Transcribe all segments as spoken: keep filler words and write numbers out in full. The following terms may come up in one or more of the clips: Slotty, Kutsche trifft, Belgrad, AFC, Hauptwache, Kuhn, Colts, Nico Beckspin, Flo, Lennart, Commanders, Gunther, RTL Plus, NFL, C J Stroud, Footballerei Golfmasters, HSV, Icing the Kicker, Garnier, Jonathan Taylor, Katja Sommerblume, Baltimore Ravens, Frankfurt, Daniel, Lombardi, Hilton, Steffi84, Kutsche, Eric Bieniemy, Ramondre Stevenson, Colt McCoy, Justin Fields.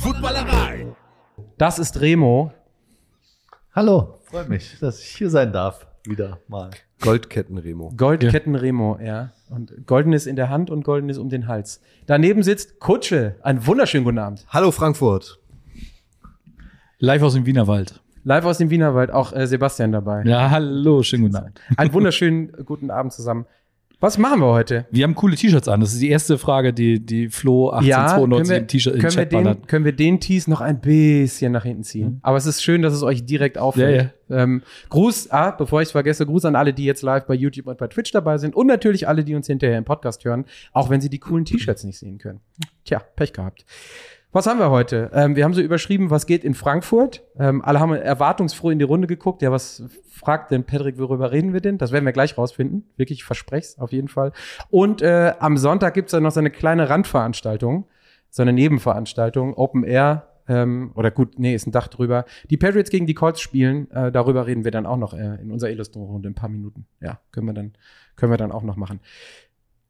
Footballerei. Das ist Remo. Hallo, freut mich, dass ich hier sein darf. Wieder mal. Goldketten Remo. Goldketten Remo, ja. Und goldenes in der Hand und goldenes um den Hals. Daneben sitzt Kutsche. Einen wunderschönen guten Abend. Hallo Frankfurt. Live aus dem Wienerwald. Live aus dem Wienerwald, auch äh, Sebastian dabei. Ja, hallo, schönen guten Abend. Einen wunderschönen guten Abend zusammen. Was machen wir heute? Wir haben coole T-Shirts an. Das ist die erste Frage, die, die Flo achtzehn zweiundneunzig im T-Shirt in den Chat ballert. Können wir den Tease noch ein bisschen nach hinten ziehen? Mhm. Aber es ist schön, dass es euch direkt auffällt. Ja, ja. Ähm, Gruß, ah, bevor ich es vergesse, Gruß an alle, die jetzt live bei YouTube und bei Twitch dabei sind und natürlich alle, die uns hinterher im Podcast hören, auch wenn sie die coolen T-Shirts nicht sehen können. Tja, Pech gehabt. Was haben wir heute? Ähm, wir haben so überschrieben, was geht in Frankfurt? Ähm, alle haben erwartungsfroh in die Runde geguckt. Ja, was fragt denn Patrick, worüber reden wir denn? Das werden wir gleich rausfinden. Wirklich, ich verspreche es auf jeden Fall. Und äh, am Sonntag gibt es dann noch so eine kleine Randveranstaltung, so eine Nebenveranstaltung, Open Air. Ähm, oder gut, nee, ist ein Dach drüber. Die Patriots gegen die Colts spielen, äh, darüber reden wir dann auch noch äh, in unserer Illustro-Runde in ein paar Minuten. Ja, können wir dann, können wir dann auch noch machen.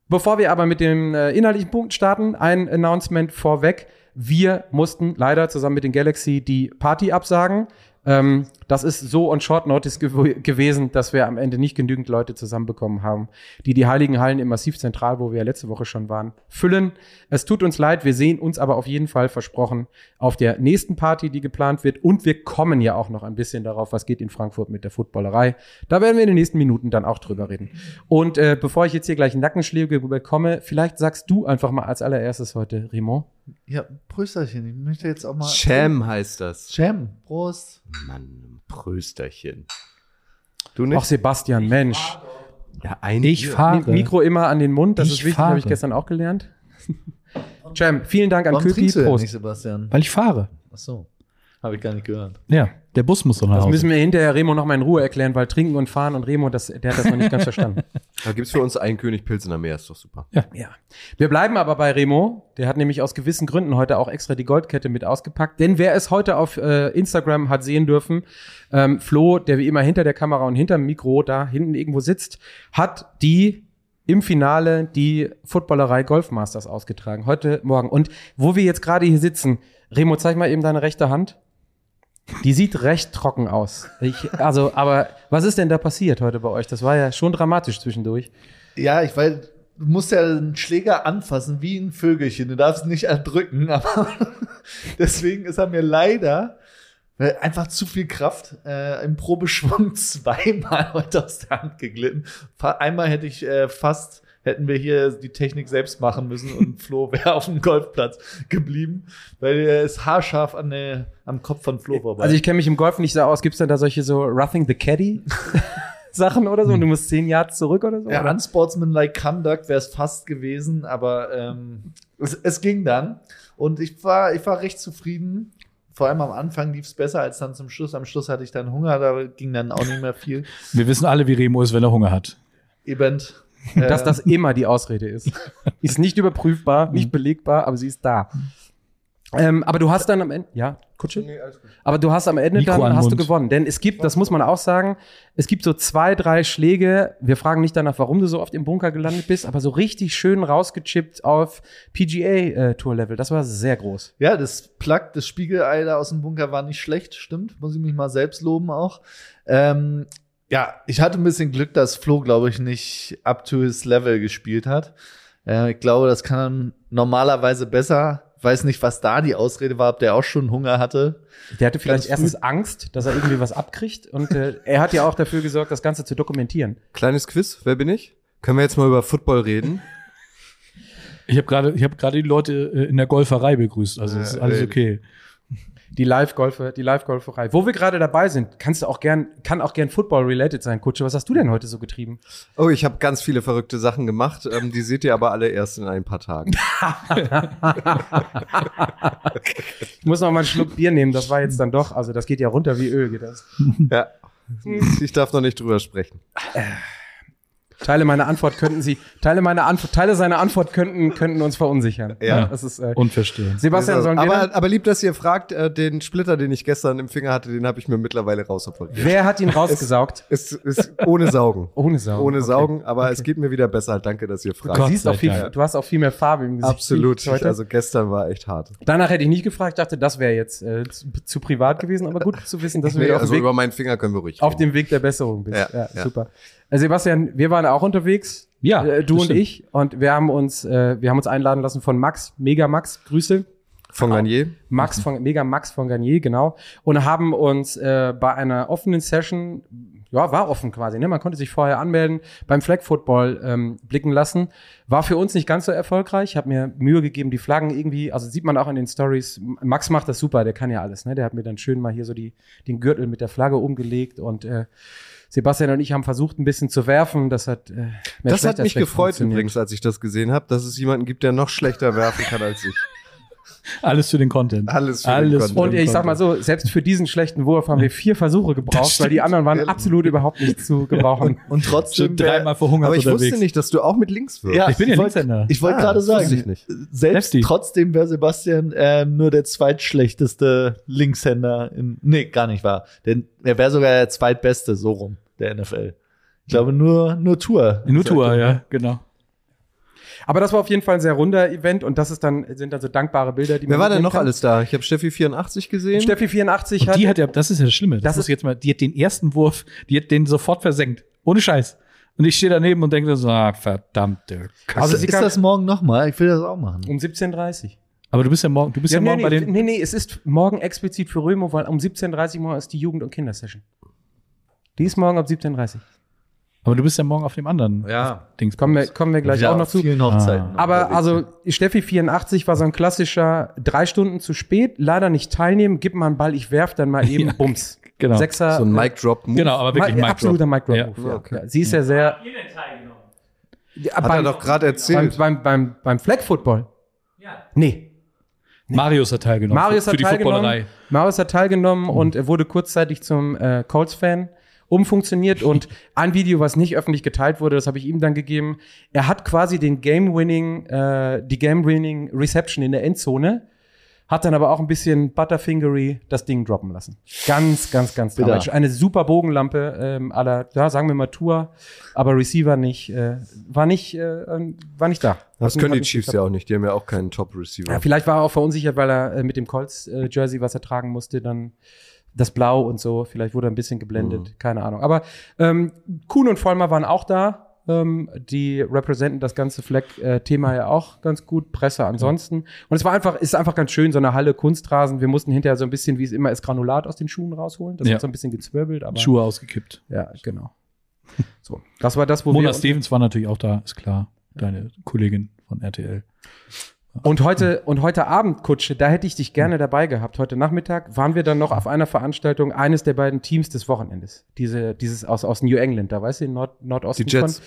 Bevor wir aber mit dem äh, inhaltlichen Punkt starten, ein Announcement vorweg. Wir mussten leider zusammen mit den Galaxy die Party absagen. Ähm, das ist so on short notice gew- gewesen, dass wir am Ende nicht genügend Leute zusammenbekommen haben, die die heiligen Hallen im Massivzentral, wo wir ja letzte Woche schon waren, füllen. Es tut uns leid, wir sehen uns aber auf jeden Fall versprochen auf der nächsten Party, die geplant wird. Und wir kommen ja auch noch ein bisschen darauf, was geht in Frankfurt mit der Footballerei. Da werden wir in den nächsten Minuten dann auch drüber reden. Und äh, bevor ich jetzt hier gleich einen Nackenschläge bekomme, vielleicht sagst du einfach mal als allererstes heute, Raymond. Ja, Prösterchen, ich möchte jetzt auch mal... Cham heißt das. Cham, Prost. Mann, Prösterchen. Du nicht? Ach, Sebastian, ich Mensch. Fahre. Ja, eigentlich. Ich fahre. Mikro immer an den Mund, das ich ist wichtig, habe ich gestern auch gelernt. Cham, vielen Dank an Küki, Prost. Nicht, Sebastian? Weil ich fahre. Ach so, habe ich gar nicht gehört. Ja, der Bus muss doch nach Hause. Das müssen wir hinterher Remo nochmal in Ruhe erklären, weil Trinken und Fahren und Remo, das, der hat das noch nicht ganz verstanden. Da gibt es für uns einen König Pilsener Meer, ist doch super. Ja. ja. Wir bleiben aber bei Remo. Der hat nämlich aus gewissen Gründen heute auch extra die Goldkette mit ausgepackt. Denn wer es heute auf äh, Instagram hat sehen dürfen, ähm, Flo, der wie immer hinter der Kamera und hinterm Mikro da hinten irgendwo sitzt, hat die... im Finale die Footballerei Golfmasters ausgetragen, heute Morgen. Und wo wir jetzt gerade hier sitzen, Remo, zeig mal eben deine rechte Hand. Die sieht recht trocken aus. Ich, also, aber was ist denn da passiert heute bei euch? Das war ja schon dramatisch zwischendurch. Ja, ich weiß, du musst ja einen Schläger anfassen wie ein Vögelchen. Du darfst ihn nicht erdrücken, aber deswegen ist er mir leider... einfach zu viel Kraft äh, im Probeschwung zweimal heute aus der Hand geglitten. Einmal hätte ich äh, fast, hätten wir hier die Technik selbst machen müssen und Flo wäre auf dem Golfplatz geblieben, weil er ist haarscharf an der, am Kopf von Flo vorbei. Also ich kenne mich im Golf nicht so aus. Gibt es denn da solche so Roughing the Caddy Sachen oder so? Und du musst zehn Yards zurück oder so? Ja, unsportsmanlike conduct wäre es fast gewesen, aber ähm, es, es ging dann. Und ich war, ich war recht zufrieden. Vor allem am Anfang lief es besser als dann zum Schluss. Am Schluss hatte ich dann Hunger, da ging dann auch nicht mehr viel. Wir wissen alle, wie Remo ist, wenn er Hunger hat. Eben. Äh, Dass das immer die Ausrede ist. Ist nicht überprüfbar, nicht belegbar, aber sie ist da. Ähm, aber du hast dann am Ende, ja, Kutsche? Nee, alles gut. Aber du hast am Ende Mikro dann, hast du gewonnen. Denn es gibt, das muss man auch sagen, es gibt so zwei, drei Schläge. Wir fragen nicht danach, warum du so oft im Bunker gelandet bist, aber so richtig schön rausgechippt auf P G A-Tour-Level. Das war sehr groß. Ja, das Plug, das Spiegelei da aus dem Bunker war nicht schlecht, stimmt. Muss ich mich mal selbst loben auch. Ähm, ja, ich hatte ein bisschen Glück, dass Flo, glaube ich, nicht up to his level gespielt hat. Äh, ich glaube, das kann normalerweise besser. Weiß nicht, was da die Ausrede war, ob der auch schon Hunger hatte. Der hatte vielleicht Ganz erstens Angst, dass er irgendwie was abkriegt. Und äh, er hat ja auch dafür gesorgt, das Ganze zu dokumentieren. Kleines Quiz, wer bin ich? Können wir jetzt mal über Football reden? Ich habe gerade ich hab die Leute in der Golferei begrüßt, also äh, ist alles okay. Die Live-Golfer, die Live-Golferei. Wo wir gerade dabei sind, kannst du auch gern, kann auch gern Football-related sein, Kutsche. Was hast du denn heute so getrieben? Oh, ich habe ganz viele verrückte Sachen gemacht. Ähm, die seht ihr aber alle erst in ein paar Tagen. Ich muss noch mal einen Schluck Bier nehmen. Das war jetzt dann doch, also das geht ja runter wie Öl, geht das. Ja, ich darf noch nicht drüber sprechen. Teile meiner Antwort könnten Sie, Teile meiner Antwort, Teile seiner Antwort könnten, könnten uns verunsichern. Ja, ja, das ist äh, unverstehen. Sebastian, sollen wir aber, aber lieb, dass ihr fragt, äh, den Splitter, den ich gestern im Finger hatte, den habe ich mir mittlerweile rausoperiert. Wer hat ihn rausgesaugt? Es, es, es, ohne Saugen. Ohne Saugen. Ohne Saugen, okay. aber okay. es geht mir wieder besser. Danke, dass ihr fragt. Du, Gott, siehst auch viel, ja. du hast auch viel mehr Farbe im Gesicht. Absolut. Ich, also gestern war echt hart. Danach hätte ich nicht gefragt, ich dachte, das wäre jetzt äh, zu, zu privat gewesen, aber gut zu wissen, dass nee, wir auf also Weg, über meinen Finger können wir ruhig auf dem Weg der Besserung bist. Ja, ja, ja. Super. Also Sebastian, wir waren auch unterwegs, ja, äh, du und stimmt. ich, und wir haben uns, äh, wir haben uns einladen lassen von Max, Mega Max, Grüße. Von Garnier. Max von, Mega Max von Garnier, genau. Und haben uns äh, bei einer offenen Session, ja, war offen quasi, ne? Man konnte sich vorher anmelden, beim Flag Football ähm, blicken lassen. War für uns nicht ganz so erfolgreich. Ich habe mir Mühe gegeben, die Flaggen irgendwie, also sieht man auch in den Stories, Max macht das super, der kann ja alles, ne? Der hat mir dann schön mal hier so die, den Gürtel mit der Flagge umgelegt und äh, Sebastian und ich haben versucht, ein bisschen zu werfen. Das hat, äh, das hat mich gefreut übrigens, als ich das gesehen habe, dass es jemanden gibt, der noch schlechter werfen kann als ich. Alles für den Content. Alles für Alles den Content. Und ich sag mal so, selbst für diesen schlechten Wurf haben wir vier Versuche gebraucht, weil die anderen waren absolut überhaupt nicht zu gebrauchen. Und trotzdem dreimal verhungert unterwegs. Aber ich wusste nicht, dass du auch mit links wirfst. Ja, ich bin ja Linkshänder. Ich wollte ah, gerade sagen, ich nicht. selbst Lefty. trotzdem wäre Sebastian äh, nur der zweitschlechteste Linkshänder. In, nee, gar nicht wahr. Denn er wäre sogar der zweitbeste, so rum, der N F L. Ich glaube, nur, nur Tour. Nur Tour, ja, genau. Aber das war auf jeden Fall ein sehr runder Event und das ist dann, sind dann so dankbare Bilder, die Wer man war denn noch kann. alles da? Ich habe Steffi vierundachtzig gesehen. Steffi vierundachtzig und hat. Die hat ja, das ist ja das Schlimme. Das, das ist jetzt mal, die hat den ersten Wurf, die hat den sofort versenkt. Ohne Scheiß. Und ich stehe daneben und denke so, ah, verdammte Kacke. Also, ist das morgen nochmal? Ich will das auch machen. Um siebzehn Uhr dreißig. Aber du bist ja morgen, du bist ja, ja morgen nee, bei den. Nee, nee, es ist morgen explizit für Remo, weil um siebzehn Uhr dreißig ist die Jugend- und Kindersession. Die ist morgen ab siebzehn Uhr dreißig. Aber du bist ja morgen auf dem anderen ja. Dings. Kommen wir, kommen wir gleich ja, auch noch zu. Vielen Hochzeiten. Ah. Aber also Steffi vierundachtzig war so ein klassischer drei Stunden zu spät, leider nicht teilnehmen, gib mal einen Ball, ich werf dann mal eben, bums. Genau. Sechser, so ein Mic-Drop-Move. Genau, aber wirklich Ma- Mic-Drop. Absoluter Mic-Drop-Move. Ja. Ja. Okay. Sie ist ja sehr... Hat ja, hat beim, er doch gerade erzählt. Beim, beim, beim, beim Flag-Football? Ja. Nee. Nee. Marius hat teilgenommen. Marius hat für, für die teilgenommen. Footballerei. Marius hat teilgenommen mhm. und er wurde kurzzeitig zum äh, Colts-Fan umfunktioniert und ein Video, was nicht öffentlich geteilt wurde, das habe ich ihm dann gegeben. Er hat quasi den Game-Winning, äh, die Game-Winning Reception in der Endzone, hat dann aber auch ein bisschen Butterfingery das Ding droppen lassen. Ganz, ganz, ganz dramatisch. Eine super Bogenlampe, ähm, à la, ja, sagen wir mal Tour, aber Receiver nicht, äh, war nicht, äh, war nicht da. Das können die Chiefs ja auch nicht, die haben ja auch keinen Top-Receiver. Ja, vielleicht war er auch verunsichert, weil er äh, mit dem Colts-Jersey, äh, was er tragen musste, dann das Blau und so, vielleicht wurde ein bisschen geblendet, mhm. keine Ahnung. Aber ähm, Kuhn und Vollmer waren auch da. Ähm, die representen das ganze Fleck-Thema ja auch ganz gut, Presse ansonsten. Mhm. Und es war einfach, ist einfach ganz schön, so eine Halle, Kunstrasen. Wir mussten hinterher so ein bisschen, wie es immer ist, Granulat aus den Schuhen rausholen. Das ja. hat so ein bisschen gezwirbelt. Aber Schuhe ausgekippt. Ja, genau. So, das war das, wo Mona wir... Mona Stevens war natürlich auch da, ist klar. Deine Kollegin von R T L. Und heute, und heute Abend, Kutsche, da hätte ich dich gerne dabei gehabt. Heute Nachmittag waren wir dann noch auf einer Veranstaltung eines der beiden Teams des Wochenendes. Diese, dieses aus, aus New England, da weißt du, in Nord, Nordosten. Die Jets. Von.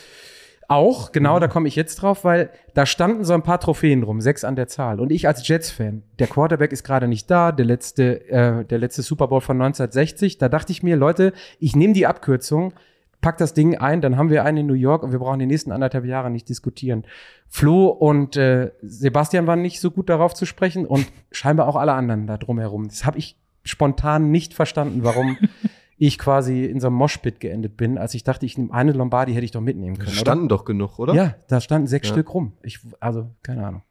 Auch, genau, da komme ich jetzt drauf, weil da standen so ein paar Trophäen rum, sechs an der Zahl. Und ich als Jets-Fan, der Quarterback ist gerade nicht da, der letzte, äh, der letzte Super Bowl von neunzehnhundertsechzig. Da dachte ich mir, Leute, ich nehme die Abkürzung, pack das Ding ein, dann haben wir einen in New York und wir brauchen die nächsten anderthalb Jahre nicht diskutieren. Flo und äh, Sebastian waren nicht so gut darauf zu sprechen und scheinbar auch alle anderen da drumherum. Das habe ich spontan nicht verstanden, warum ich quasi in so einem Moshpit geendet bin, als ich dachte, ich nehme eine Lombardi, hätte ich doch mitnehmen können. Da standen oder? doch genug, oder? Ja, da standen sechs ja. Stück rum. Ich, also, keine Ahnung.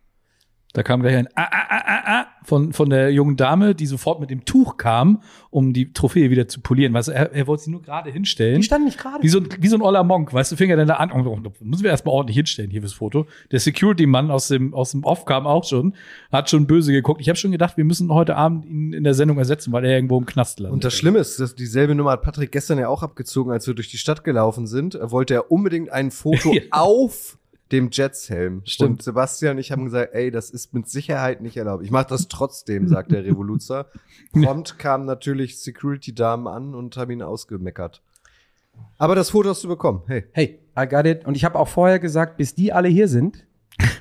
Da kam gleich ein ah, ah, ah, ah, ah von, von der jungen Dame, die sofort mit dem Tuch kam, um die Trophäe wieder zu polieren. Weißt du, er, er wollte sie nur gerade hinstellen. Die stand nicht gerade. Wie so ein, wie so ein oller Monk, weißt du, fing er dann da an. Oh, müssen wir erstmal ordentlich hinstellen, hier fürs Foto. Der Security-Mann aus dem, aus dem Off kam auch schon, hat schon böse geguckt. Ich habe schon gedacht, wir müssen heute Abend ihn in der Sendung ersetzen, weil er irgendwo im Knast landet. Und das Schlimme ist, dass dieselbe Nummer hat Patrick gestern ja auch abgezogen, als wir durch die Stadt gelaufen sind. Er wollte ja unbedingt ein Foto ja. auf dem Jets-Helm. Stimmt. Und Sebastian und ich haben gesagt, ey, das ist mit Sicherheit nicht erlaubt. Ich mache das trotzdem, sagt der Revoluzer. Prompt kamen natürlich Security-Damen an und haben ihn ausgemeckert. Aber das Foto hast du bekommen. Hey. Hey, I got it. Und ich habe auch vorher gesagt, bis die alle hier sind,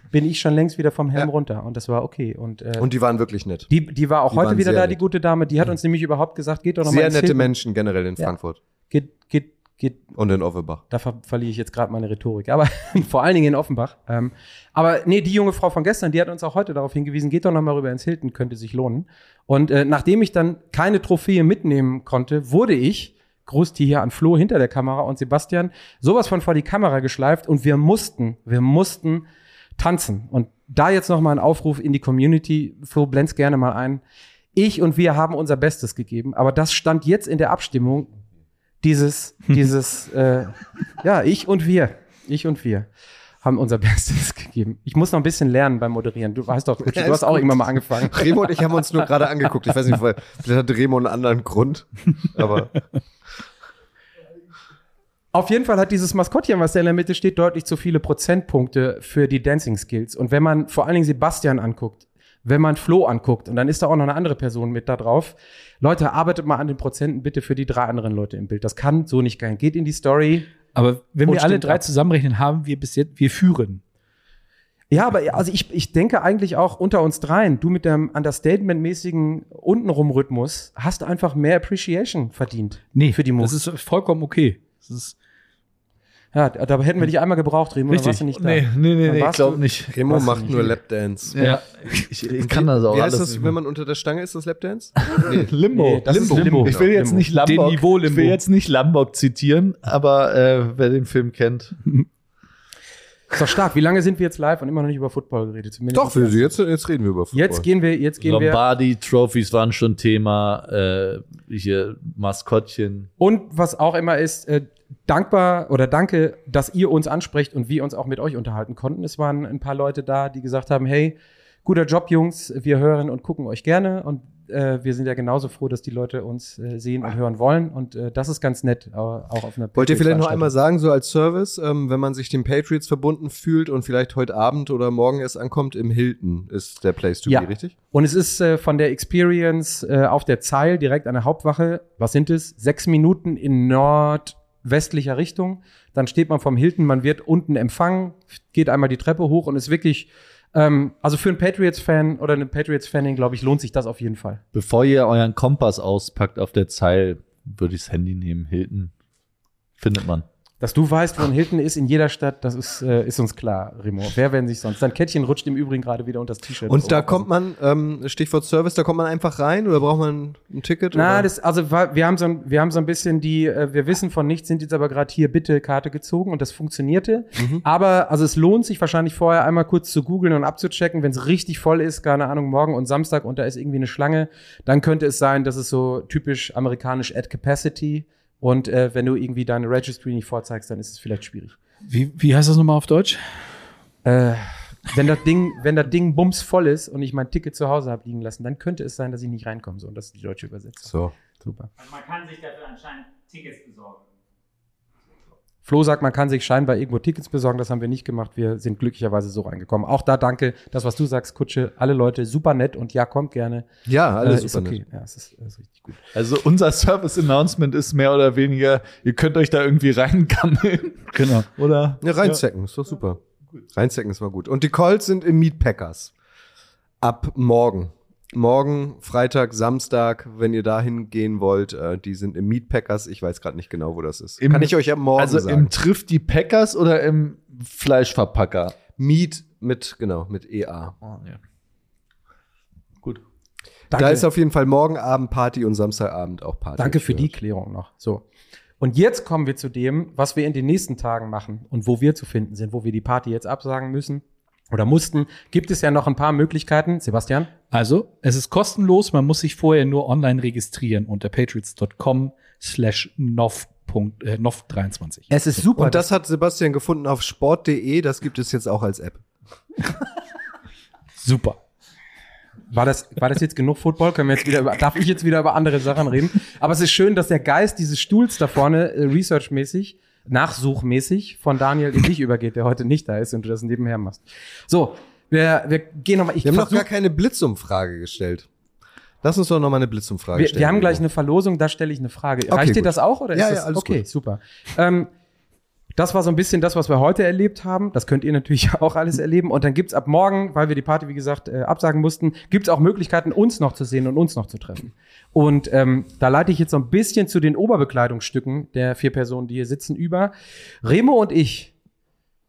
bin ich schon längst wieder vom Helm ja. runter. Und das war okay. Und, äh, und die waren wirklich nett. Die, die war auch die heute wieder da, nett. Die gute Dame. Die hat uns nämlich überhaupt gesagt, geht doch nochmal ins Hilton. Sehr nette Menschen generell in Frankfurt. Ja. Geht, geht Geht, und in Offenbach. Da ver- verliere ich jetzt gerade meine Rhetorik. Aber vor allen Dingen in Offenbach. Ähm, aber nee, die junge Frau von gestern, die hat uns auch heute darauf hingewiesen, geht doch nochmal rüber ins Hilton, könnte sich lohnen. Und äh, nachdem ich dann keine Trophäe mitnehmen konnte, wurde ich, Großti hier an Flo hinter der Kamera und Sebastian, sowas von vor die Kamera geschleift. Und wir mussten, wir mussten tanzen. Und da jetzt nochmal ein Aufruf in die Community. Flo, blend's gerne mal ein. Ich und wir haben unser Bestes gegeben. Aber das stand jetzt in der Abstimmung. Dieses, dieses, äh, ja, ich und wir, ich und wir haben unser Bestes gegeben. Ich muss noch ein bisschen lernen beim Moderieren. Du weißt doch, Kutsche, ja, du hast gut. auch irgendwann mal angefangen. Remo und ich haben uns nur gerade angeguckt. Ich weiß nicht, weil, vielleicht hat Remo einen anderen Grund, aber. Auf jeden Fall hat dieses Maskottchen, was da in der Mitte steht, deutlich zu viele Prozentpunkte für die Dancing Skills. Und wenn man vor allen Dingen Sebastian anguckt, wenn man Flo anguckt und dann ist da auch noch eine andere Person mit da drauf. Leute, arbeitet mal an den Prozenten bitte für die drei anderen Leute im Bild. Das kann so nicht gehen. Geht in die Story. Aber wenn wir alle drei ab. zusammenrechnen, haben wir bis jetzt, wir führen. Ja, aber also ich, ich denke eigentlich auch unter uns dreien, du mit dem Understatement-mäßigen Untenrum-Rhythmus hast einfach mehr Appreciation verdient. Nee, für die Musik. Das ist vollkommen okay. Das ist Ja, da hätten wir dich einmal gebraucht, Remo, Richtig. Dann warst du nicht da. Nee, nee, nee, nee ich glaube nicht. Remo macht nicht. Nur Lapdance. Ja. ja. Ich, ich kann das auch alles. Wie heißt das, wenn man unter der Stange ist, das Lapdance? Nee. Limbo. Nee, das Limbo. Ist Limbo. Ich will jetzt nicht Lombok, Niveau Limbo. Ich will jetzt nicht Lombok zitieren, aber äh, wer den Film kennt. Ist doch stark. Wie lange sind wir jetzt live und immer noch nicht über Football geredet? Zumindest doch, wir, jetzt, jetzt reden wir über Football. Jetzt gehen wir, jetzt gehen Lombardi, wir. Trophies waren schon Thema, äh, hier Maskottchen. Und was auch immer ist, äh, dankbar oder danke, dass ihr uns ansprecht und wir uns auch mit euch unterhalten konnten. Es waren ein paar Leute da, die gesagt haben, hey, guter Job, Jungs, wir hören und gucken euch gerne und äh, wir sind ja genauso froh, dass die Leute uns äh, sehen und hören wollen und äh, das ist ganz nett, auch auf einer Wollt ihr vielleicht noch einmal sagen, so als Service, ähm, wenn man sich den Patriots verbunden fühlt und vielleicht heute Abend oder morgen erst ankommt, im Hilton ist der Place to ja. be, richtig? Und es ist äh, von der Experience äh, auf der Zeil direkt an der Hauptwache, was sind es? Sechs Minuten in Nord- westlicher Richtung, dann steht man vom Hilton, man wird unten empfangen, geht einmal die Treppe hoch und ist wirklich, ähm, also für einen Patriots-Fan oder eine Patriots-Fanin, glaube ich, lohnt sich das auf jeden Fall. Bevor ihr euren Kompass auspackt auf der Zeil, würde ich das Handy nehmen, Hilton findet man. Dass du weißt, wo ein Hilton ist in jeder Stadt, das ist, äh, ist uns klar, Remo. Wer werden sich sonst? Dein Kettchen rutscht im Übrigen gerade wieder unter das T-Shirt. Und da kommt man, ähm, Stichwort Service, da kommt man einfach rein oder braucht man ein Ticket? Na, oder? Das, also wir haben so ein, wir haben so ein bisschen die, äh, wir wissen von nichts, sind jetzt aber gerade hier bitte Karte gezogen und das funktionierte. Mhm. Aber also es lohnt sich wahrscheinlich vorher einmal kurz zu googeln und abzuchecken, wenn es richtig voll ist, keine Ahnung, morgen und Samstag und da ist irgendwie eine Schlange, dann könnte es sein, dass es so typisch amerikanisch at capacity. Und äh, wenn du irgendwie deine Registry nicht vorzeigst, dann ist es vielleicht schwierig. Wie, wie heißt das nochmal auf Deutsch? Äh, wenn das Ding, wenn das Ding bums voll ist und ich mein Ticket zu Hause habe liegen lassen, dann könnte es sein, dass ich nicht reinkomme. So, und das ist die deutsche Übersetzung. So, super. Also man kann sich dafür anscheinend Tickets besorgen. Flo sagt, man kann sich scheinbar irgendwo Tickets besorgen. Das haben wir nicht gemacht. Wir sind glücklicherweise so reingekommen. Auch da danke. Das, was du sagst, Kutsche, alle Leute super nett und ja, kommt gerne. Ja, alles äh, super okay. nett. Ja, es ist, ist richtig gut. Also unser Service-Announcement ist mehr oder weniger, ihr könnt euch da irgendwie reingammeln. Genau. Oder? Ja, reinchecken, ja. Ist doch super. Ja, reinchecken ist mal gut. Und die Colts sind im Meatpackers. Ab morgen. Morgen, Freitag, Samstag, wenn ihr dahin gehen wollt, äh, die sind im Meatpackers. Ich weiß gerade nicht genau, wo das ist. Im, Kann ich euch ja morgen also sagen. Also im Trifft die Packers oder im Fleischverpacker? Meat mit, genau, mit E A. Oh, ja. Gut. Danke. Da ist auf jeden Fall morgen Abend Party und Samstagabend auch Party. Danke für die Klärung noch. So. Und jetzt kommen wir zu dem, was wir in den nächsten Tagen machen und wo wir zu finden sind, wo wir die Party jetzt absagen müssen. Oder mussten, gibt es ja noch ein paar Möglichkeiten. Sebastian? Also, es ist kostenlos. Man muss sich vorher nur online registrieren unter patriots.com slash nov dreiundzwanzig. Es ist super. Und das hat Sebastian gefunden auf sport punkt de. Das gibt es jetzt auch als App. Super. War das, war das jetzt genug Football? Können wir jetzt wieder über, darf ich jetzt wieder über andere Sachen reden? Aber es ist schön, dass der Geist dieses Stuhls da vorne äh, researchmäßig nachsuchmäßig von Daniel in dich übergeht, der heute nicht da ist und du das nebenher machst. So, wir, wir gehen nochmal. Wir haben noch gar keine Blitzumfrage gestellt. Lass uns doch nochmal eine Blitzumfrage wir, stellen. Wir haben gleich eine Verlosung, da stelle ich eine Frage. Okay, Reicht gut. dir das auch? Oder ja, ist das? Ja, alles okay, gut. Super. Ähm, Das war so ein bisschen das, was wir heute erlebt haben. Das könnt ihr natürlich auch alles erleben. Und dann gibt's ab morgen, weil wir die Party, wie gesagt, äh, absagen mussten, gibt's auch Möglichkeiten, uns noch zu sehen und uns noch zu treffen. Und ähm, da leite ich jetzt so ein bisschen zu den Oberbekleidungsstücken der vier Personen, die hier sitzen, über. Remo und ich,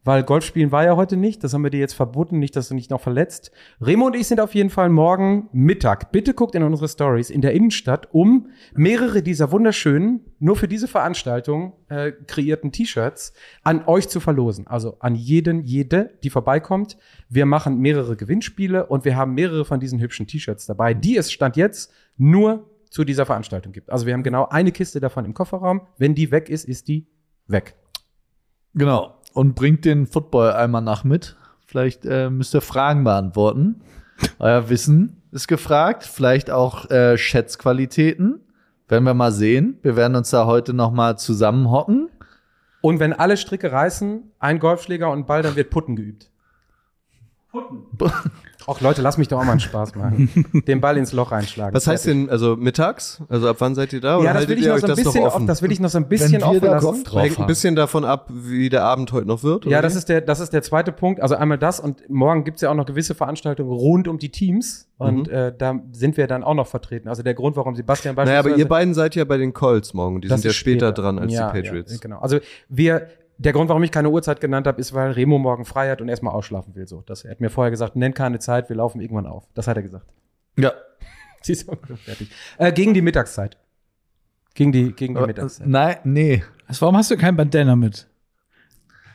weil Golfspielen war ja heute nicht, das haben wir dir jetzt verboten, nicht, dass du nicht noch verletzt. Remo und ich sind auf jeden Fall morgen Mittag. Bitte guckt in unsere Stories in der Innenstadt, um mehrere dieser wunderschönen, nur für diese Veranstaltung äh, kreierten T-Shirts an euch zu verlosen. Also an jeden, jede, die vorbeikommt. Wir machen mehrere Gewinnspiele und wir haben mehrere von diesen hübschen T-Shirts dabei, die es Stand jetzt nur zu dieser Veranstaltung gibt. Also wir haben genau eine Kiste davon im Kofferraum. Wenn die weg ist, ist die weg. Genau. Und bringt den Football-Eimer nach mit. Vielleicht äh, müsst ihr Fragen beantworten. Euer Wissen ist gefragt. Vielleicht auch äh, Schätzqualitäten. Werden wir mal sehen. Wir werden uns da heute noch mal zusammenhocken. Und wenn alle Stricke reißen, ein Golfschläger und ein Ball, dann wird Putten geübt. Putten? Och, Leute, lass mich doch auch mal einen Spaß machen. Den Ball ins Loch reinschlagen. Was heißt denn, also mittags? Also ab wann seid ihr da? Oder ja, das will, ich noch so ein bisschen noch offen? Auf, das will ich noch so ein bisschen offen lassen. Das hängt ein bisschen davon ab, wie der Abend heute noch wird. Oder? Ja, das ist, der, das ist der zweite Punkt. Also einmal das und morgen gibt es ja auch noch gewisse Veranstaltungen rund um die Teams. Und mhm. äh, da sind wir dann auch noch vertreten. Also der Grund, warum Sebastian beispielsweise... Naja, aber ihr beiden seid ja bei den Colts morgen. Die sind ja später, später dran als ja, die Patriots. Ja, genau. Also wir... Der Grund, warum ich keine Uhrzeit genannt habe, ist, weil Remo morgen frei hat und erstmal ausschlafen will. So, das, er hat mir vorher gesagt, nenn keine Zeit, wir laufen irgendwann auf. Das hat er gesagt. Ja. Sie ist fertig. Äh, gegen die Mittagszeit. Gegen die, gegen die Mittagszeit. Nein, nee. Also warum hast du kein Bandana mit?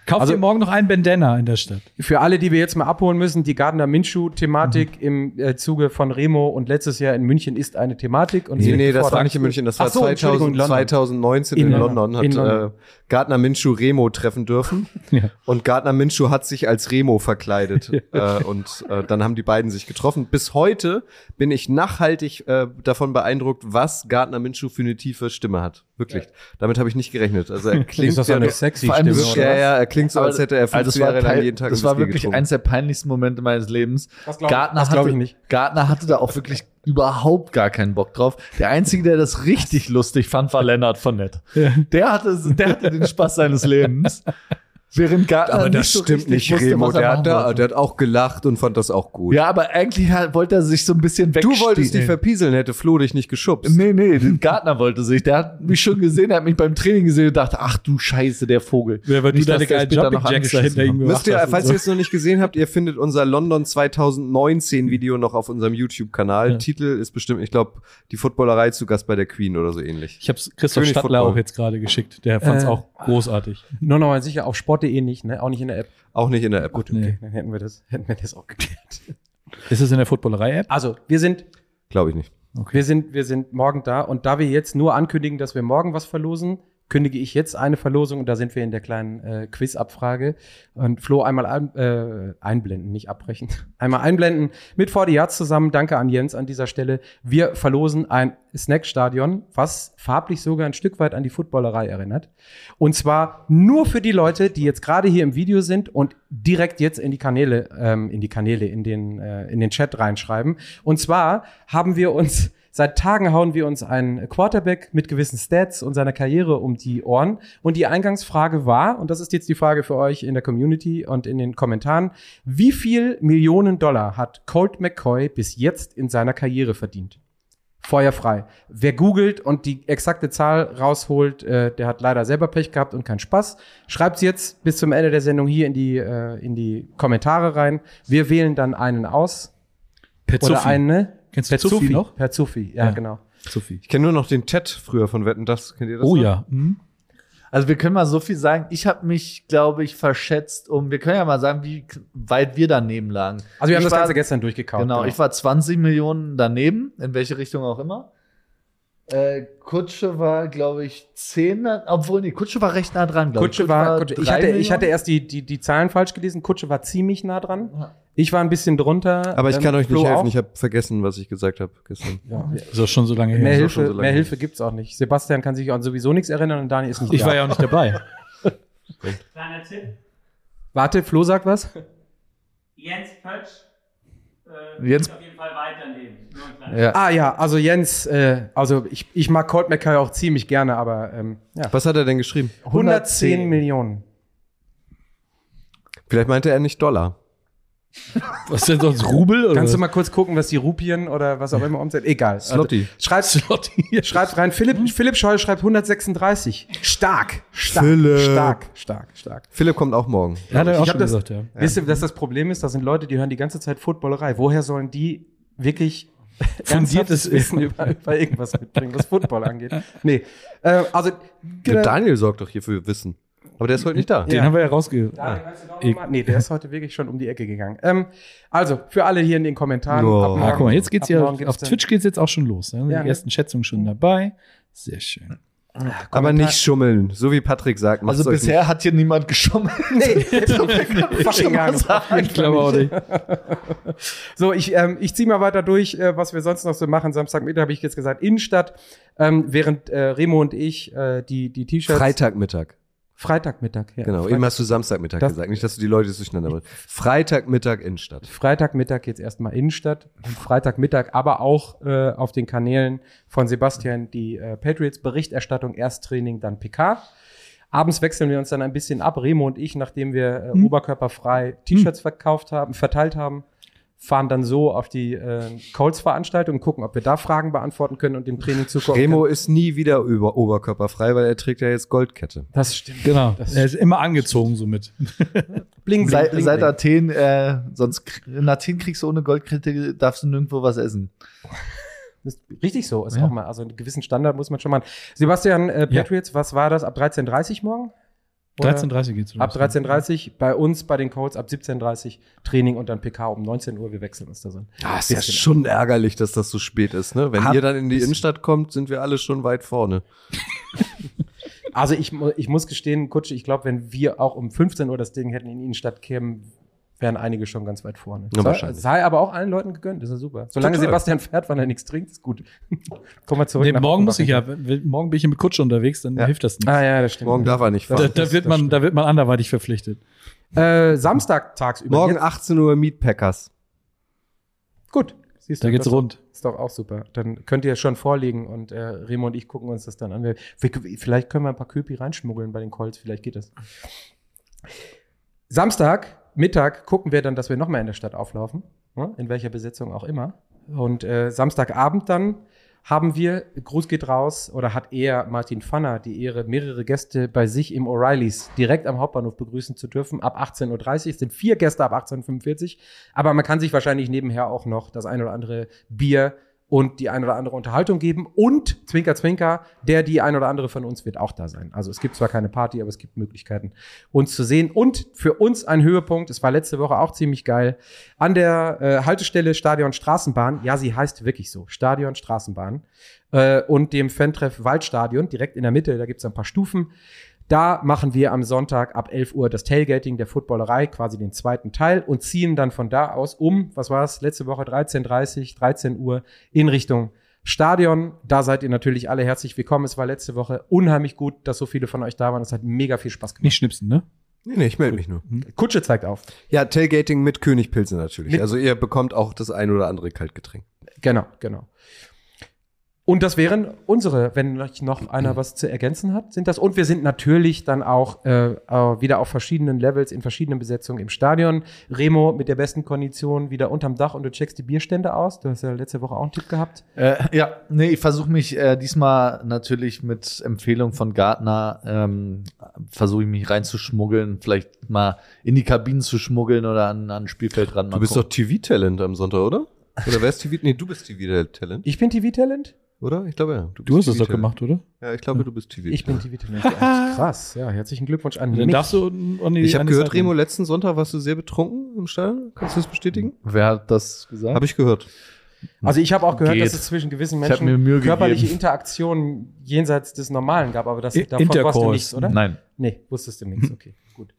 Kauft also, ihr morgen noch einen Bandana in der Stadt? Für alle, die wir jetzt mal abholen müssen, die Gardner Minshew-Thematik mhm. im äh, Zuge von Remo und letztes Jahr in München ist eine Thematik. Und nee, nee, das war nicht in München, das war so, zweitausend, zweitausundneunzehn in, in London, London hat in London. Äh, Gardner Minshew Remo treffen dürfen. Ja. Und Gardner Minshew hat sich als Remo verkleidet. äh, und äh, dann haben die beiden sich getroffen. Bis heute bin ich nachhaltig äh, davon beeindruckt, was Gardner Minshew für eine tiefe Stimme hat. Wirklich. Ja. Damit habe ich nicht gerechnet. Also er klingt ist das ja eine sexy Stimme, oder? Ja, ja, er klingt so, als hätte er fünf Jahre lang jeden Tag. Das war wirklich getrunken. Eins der peinlichsten Momente meines Lebens. Das glaube glaub ich nicht. Gardner hatte da auch wirklich überhaupt gar keinen Bock drauf. Der Einzige, der das richtig lustig fand, war Lennart von Nett. Der hatte, der hatte den Spaß seines Lebens. Während Gardner aber das nicht so stimmt nicht, wusste, Remo. Der hat, da, der hat auch gelacht und fand das auch gut. Ja, aber eigentlich hat, wollte er sich so ein bisschen wegstehen. Du wolltest dich verpieseln, hätte Flo dich nicht geschubst. Nee, nee, den Gardner wollte sich. Der hat mich schon gesehen, der hat mich beim Training gesehen und dachte, ach du Scheiße, der Vogel. Ja, weil nicht, du deine geilen Jumping-Jacks dahinter ihm gemacht ihr, hast. Falls so. Ihr es noch nicht gesehen habt, ihr findet unser London zweitausendneunzehn Video noch auf unserem YouTube-Kanal. Ja. Titel ist bestimmt, ich glaube, die Footballerei zu Gast bei der Queen oder so ähnlich. Ich habe es Christoph König Stadler Football. Auch jetzt gerade geschickt. Der fand es äh, auch großartig. Nur noch mal sicher, auch Sport eh nicht, ne? Auch nicht in der App. Auch nicht in der App. Gut, okay. Nee. Dann hätten wir, das, hätten wir das auch geklärt. Ist es in der Footballerei-App? Also, wir sind... Glaube ich nicht. Okay. Wir sind, wir sind morgen da. Und da wir jetzt nur ankündigen, dass wir morgen was verlosen, kündige ich jetzt eine Verlosung. Und da sind wir in der kleinen äh, Quiz-Abfrage. Und Flo, einmal ein, äh, einblenden, nicht abbrechen. Einmal einblenden mit four D Yards zusammen. Danke an Jens an dieser Stelle. Wir verlosen ein Snackstadion, was farblich sogar ein Stück weit an die Footballerei erinnert. Und zwar nur für die Leute, die jetzt gerade hier im Video sind und direkt jetzt in die Kanäle, ähm, in die Kanäle, in den, äh, in den Chat reinschreiben. Und zwar haben wir uns, seit Tagen hauen wir uns einen Quarterback mit gewissen Stats und seiner Karriere um die Ohren. Und die Eingangsfrage war, und das ist jetzt die Frage für euch in der Community und in den Kommentaren, wie viel Millionen Dollar hat Colt McCoy bis jetzt in seiner Karriere verdient? Feuerfrei. Wer googelt und die exakte Zahl rausholt, äh, der hat leider selber Pech gehabt und keinen Spaß. Schreibt's jetzt bis zum Ende der Sendung hier in die, äh, in die Kommentare rein. Wir wählen dann einen aus. Per Oder Zuffi. Eine. Kennst du Zuffi noch? Per Zuffi, ja, ja. Genau. Zuffi. Ich kenne nur noch den Ted früher von Wetten, das kennt ihr das? Oh noch? Ja. Mhm. Also wir können mal so viel sagen. Ich habe mich, glaube ich, verschätzt. Um, wir können ja mal sagen, wie weit wir daneben lagen. Also wir haben ich das war, Ganze gestern durchgekaut. Genau, genau, ich war zwanzig Millionen daneben, in welche Richtung auch immer. Äh, Kutsche war, glaube ich, zehn, obwohl, nee, Kutsche war recht nah dran, glaube ich. Kutsche war, Kutsche, ich, hatte, ich hatte erst die, die, die Zahlen falsch gelesen. Kutsche war ziemlich nah dran. Ja. Ich war ein bisschen drunter. Aber ich kann euch nicht helfen. Auch. Ich habe vergessen, was ich gesagt habe gestern. Ja. Das ist schon so lange her. Mehr Hilfe, so lange mehr Hilfe gibt's auch nicht. Sebastian kann sich auch sowieso nichts erinnern und Daniel ist nicht ich da. Ich war ja auch nicht dabei. Kleiner Tipp. Warte, Flo sagt was. Jens Pötsch. Äh, Jens auf jeden Fall weiternehmen. Ja. Ah ja, also Jens, äh, also ich, ich mag Colt McCoy auch ziemlich gerne, aber ähm, ja. Was hat er denn geschrieben? hundertzehn Millionen. Vielleicht meinte er nicht Dollar. Was denn sonst, Rubel? Oder? Kannst du mal kurz gucken, was die Rupien oder was auch immer umsetzt? Egal. Slotty. Schreibt, Slotty. Schreibt rein. Philipp, Philipp Scholl schreibt hundertsechsunddreißig. Stark. Stark. Philipp. Stark. Stark. Stark. Philipp kommt auch morgen. Ja, hat er auch ich schon das, gesagt, ja. Wisst ihr, dass das Problem ist? Da sind Leute, die hören die ganze Zeit Footballerei. Woher sollen die wirklich fundiertes Wissen über, über irgendwas mitbringen, was Football angeht? Nee. Äh, also, der Daniel sorgt doch hier für Wissen. Aber der ist heute nicht da. Den ja. haben wir ja rausge... Da, ah. Nee, der ist heute wirklich schon um die Ecke gegangen. Ähm, also, für alle hier in den Kommentaren. Oh. Morgen, ah, guck mal, jetzt geht's ja, geht's auf Twitch geht's jetzt auch schon los. Ne? Ja, die ersten ne? Schätzungen schon dabei. Sehr schön. Ach, aber nicht schummeln, so wie Patrick sagt. Also bisher nicht. Hat hier niemand geschummelt. Nee, ich glaube auch nicht. So, ich, ähm, ich ziehe mal weiter durch, äh, was wir sonst noch so machen. Samstagmittag habe ich jetzt gesagt, Innenstadt. Ähm, während äh, Remo und ich äh, die, die T-Shirts... Freitagmittag. Freitagmittag, ja. Genau, Freitag. Eben hast du Samstagmittag das, gesagt. Nicht, dass du die Leute durcheinander bringst. Freitagmittag Innenstadt. Freitagmittag jetzt erstmal Innenstadt. Freitagmittag, aber auch äh, auf den Kanälen von Sebastian die äh, Patriots Berichterstattung, erst Training, dann P K. Abends wechseln wir uns dann ein bisschen ab. Remo und ich, nachdem wir äh, hm. oberkörperfrei T-Shirts hm. verkauft haben, verteilt haben, fahren dann so auf die äh, Colts-Veranstaltung und gucken, ob wir da Fragen beantworten können und dem Training zukommen. Remo können. Ist nie wieder über oberkörperfrei, weil er trägt ja jetzt Goldkette. Das stimmt. Genau. Das er ist stimmt. immer angezogen somit. Bling, bling, seit, bling, seit bling. Athen, äh, sonst in Athen kriegst du ohne Goldkette, darfst du nirgendwo was essen. Das ist richtig so. Ist ja. auch mal, also einen gewissen Standard muss man schon machen. Sebastian, äh, Patriots, ja. was war das? Ab dreizehn Uhr dreißig morgen? dreizehn Uhr dreißig geht's los. Ab dreizehn Uhr dreißig, bei uns, bei den Colts, ab siebzehn Uhr dreißig Training und dann P K um neunzehn Uhr, wir wechseln uns da so. Ah, ist ja schon ärgerlich, dass das so spät ist, ne? Wenn Hab ihr dann in die Innenstadt kommt, sind wir alle schon weit vorne. Also ich, ich muss gestehen, Kutsche, ich glaube, wenn wir auch um fünfzehn Uhr das Ding hätten in die Innenstadt kämen, wären einige schon ganz weit vorne. Ja, sei, sei aber auch allen Leuten gegönnt, das ist ja super. Solange Total. Sebastian fährt, wann er nichts trinkt, ist gut. Komm mal zurück. Nee, nach morgen muss ich ja, morgen bin ich mit Kutsche unterwegs, dann ja. hilft das nicht. Ah ja, das stimmt. Morgen darf er nicht fahren. Da, da, das, wird, das man, da wird man anderweitig verpflichtet. Äh, Samstag tagsüber. Morgen jetzt. achtzehn Uhr Meatpackers. Gut. Siehst du, da geht's rund. Ist doch auch super. Dann könnt ihr schon vorlegen und äh, Remo und ich gucken uns das dann an. Vielleicht können wir ein paar Köpi reinschmuggeln bei den Colts, vielleicht geht das. Samstag Mittag gucken wir dann, dass wir nochmal in der Stadt auflaufen, ne? In welcher Besetzung auch immer. Und äh, Samstagabend dann haben wir, Gruß geht raus, oder hat er, Martin Pfanner, die Ehre, mehrere Gäste bei sich im O'Reillys direkt am Hauptbahnhof begrüßen zu dürfen, ab achtzehn Uhr dreißig. Es sind vier Gäste ab achtzehn Uhr fünfundvierzig. Aber man kann sich wahrscheinlich nebenher auch noch das ein oder andere Bier und die ein oder andere Unterhaltung geben. Und, Zwinker, Zwinker, der, die ein oder andere von uns wird auch da sein. Also es gibt zwar keine Party, aber es gibt Möglichkeiten, uns zu sehen. Und für uns ein Höhepunkt, es war letzte Woche auch ziemlich geil, an der äh, Haltestelle Stadion Straßenbahn, ja, sie heißt wirklich so, Stadion Straßenbahn, äh, und dem Fantreff Waldstadion, direkt in der Mitte, da gibt es ein paar Stufen. Da machen wir am Sonntag ab elf Uhr das Tailgating der Footballerei, quasi den zweiten Teil, und ziehen dann von da aus um, was war es, letzte Woche dreizehn Uhr dreißig, dreizehn Uhr in Richtung Stadion. Da seid ihr natürlich alle herzlich willkommen. Es war letzte Woche unheimlich gut, dass so viele von euch da waren. Es hat mega viel Spaß gemacht. Nicht schnipsen, ne? Nee, nee, ich melde mich nur. Kutsche zeigt auf. Ja, Tailgating mit Königpilze natürlich. Mit also ihr bekommt auch das ein oder andere Kaltgetränk. Genau, genau. Und das wären unsere, wenn noch einer was zu ergänzen hat, sind das. Und wir sind natürlich dann auch äh, wieder auf verschiedenen Levels, in verschiedenen Besetzungen im Stadion. Remo mit der besten Kondition wieder unterm Dach und du checkst die Bierstände aus. Du hast ja letzte Woche auch einen Tipp gehabt. Äh, ja, nee, ich versuche mich äh, diesmal natürlich mit Empfehlung von Gardner, ähm, versuche ich mich reinzuschmuggeln, vielleicht mal in die Kabinen zu schmuggeln oder an, an ein Spielfeld ran. Du bist doch T V-Talent am Sonntag, oder? Oder wer ist T V? Nee, du bist T V-Talent. Ich bin T V-Talent? Oder? Ich glaube, ja. Du, du hast das doch gemacht, oder? Ja, ich glaube, ja. Du bist T V. Ich bin T V-Talent. Krass. Ja, herzlichen Glückwunsch an mich. Darfst du an die, ich habe gehört, Remo, letzten Sonntag warst du sehr betrunken im Stadion. Kannst du das bestätigen? Wer hat das gesagt? Habe ich gehört. Also ich habe auch gehört, Geht. dass es zwischen gewissen Menschen körperliche gegeben. Interaktionen jenseits des Normalen gab, aber das, davon warst du nichts, oder? Nein. Nee, wusstest du nichts. Okay, gut.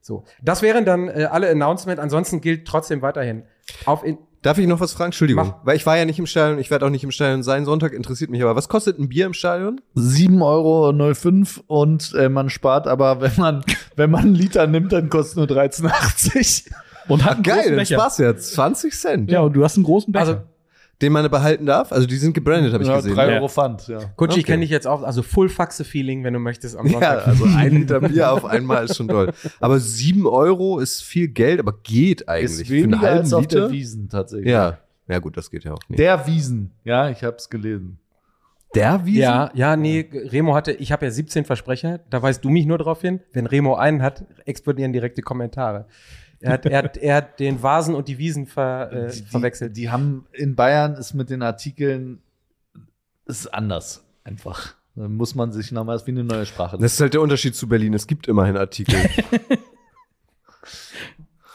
So, das wären dann äh, alle Announcements. Ansonsten gilt trotzdem weiterhin auf... In Darf ich noch was fragen? Entschuldigung, Mach. weil ich war ja nicht im Stadion, ich werde auch nicht im Stadion sein. Sonntag interessiert mich aber. Was kostet ein Bier im Stadion? sieben Euro fünf und äh, man spart aber, wenn man, wenn man einen Liter nimmt, dann kostet nur dreizehn Euro achtzig. Und hat einen Ach, geil, großen Becher. Spaß jetzt. zwanzig Cent. Ja, und du hast einen großen Becher. Also, den man behalten darf? Also die sind gebrandet, habe ich ja, gesehen. drei Euro ja. Pfand, ja. Kutsche, okay. Ich kenne dich jetzt auch, also Full-Faxe-Feeling, wenn du möchtest. Am ja, also ein Liter Bier auf einmal ist schon toll. Aber sieben Euro ist viel Geld, aber geht eigentlich. Ist weniger für einen halben als auf Liter? Der Wiesen tatsächlich. Ja. Ja gut, das geht ja auch nicht. Der Wiesen, ja, ich habe es gelesen. Der Wiesen? Ja, ja, nee, Remo hatte, ich habe ja siebzehn Versprecher, da weißt du mich nur drauf hin. Wenn Remo einen hat, explodieren direkte Kommentare. Er hat, er, hat, er hat den Vasen und die Wiesen ver, äh, die, verwechselt. Die, die haben, in Bayern ist mit den Artikeln, ist anders einfach. Da muss man sich nochmal, wie eine neue Sprache. Das ist halt der Unterschied zu Berlin, es gibt immerhin Artikel.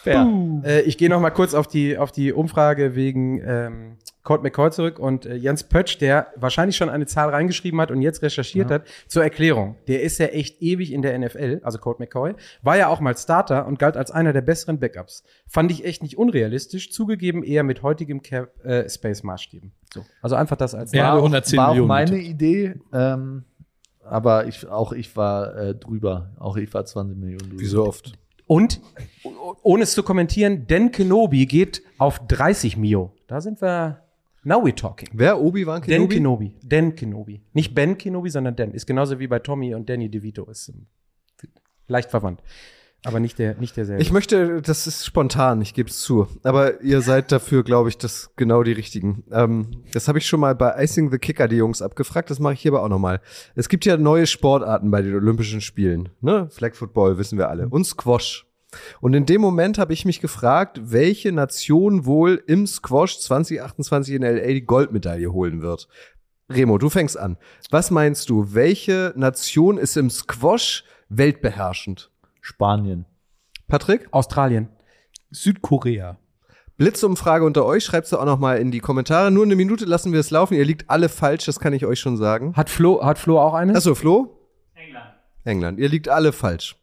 Fair. Uh. Äh, ich gehe nochmal kurz auf die, auf die Umfrage wegen ähm, Colt McCoy zurück und äh, Jens Pötsch, der wahrscheinlich schon eine Zahl reingeschrieben hat und jetzt recherchiert ja. hat, zur Erklärung. Der ist ja echt ewig in der N F L, also Colt McCoy, war ja auch mal Starter und galt als einer der besseren Backups. Fand ich echt nicht unrealistisch, zugegeben eher mit heutigem Cap äh, Space Maßstäben. So. Also einfach das als ja, hundertzehn war auch Millionen, meine bitte. Idee, ähm, aber ich, auch ich war äh, drüber, auch ich war zwanzig Millionen drüber. Wie so oft. Und, ohne es zu kommentieren, Dan Kenobi geht auf dreißig Mio. Da sind wir, now we talking. Wer, Obi-Wan Kenobi? Dan Kenobi, Dan Kenobi. Nicht Ben Kenobi, sondern Dan. Ist genauso wie bei Tommy und Danny DeVito. Ist leicht verwandt. Aber nicht der, nicht derselbe. Ich möchte, das ist spontan, ich gebe es zu. Aber ihr seid dafür, glaube ich, das genau die Richtigen. Ähm, das habe ich schon mal bei Icing the Kicker die Jungs abgefragt, das mache ich hierbei auch nochmal. Es gibt ja neue Sportarten bei den Olympischen Spielen. Ne? Flag Football, wissen wir alle. Und Squash. Und in dem Moment habe ich mich gefragt, welche Nation wohl im Squash zwanzig achtundzwanzig in L A die Goldmedaille holen wird. Remo, du fängst an. Was meinst du, welche Nation ist im Squash weltbeherrschend? Spanien. Patrick? Australien. Südkorea. Blitzumfrage unter euch, schreibt es auch noch mal in die Kommentare. Nur eine Minute lassen wir es laufen. Ihr liegt alle falsch, das kann ich euch schon sagen. Hat Flo, hat Flo auch eine? Achso, Flo? England. England. Ihr liegt alle falsch.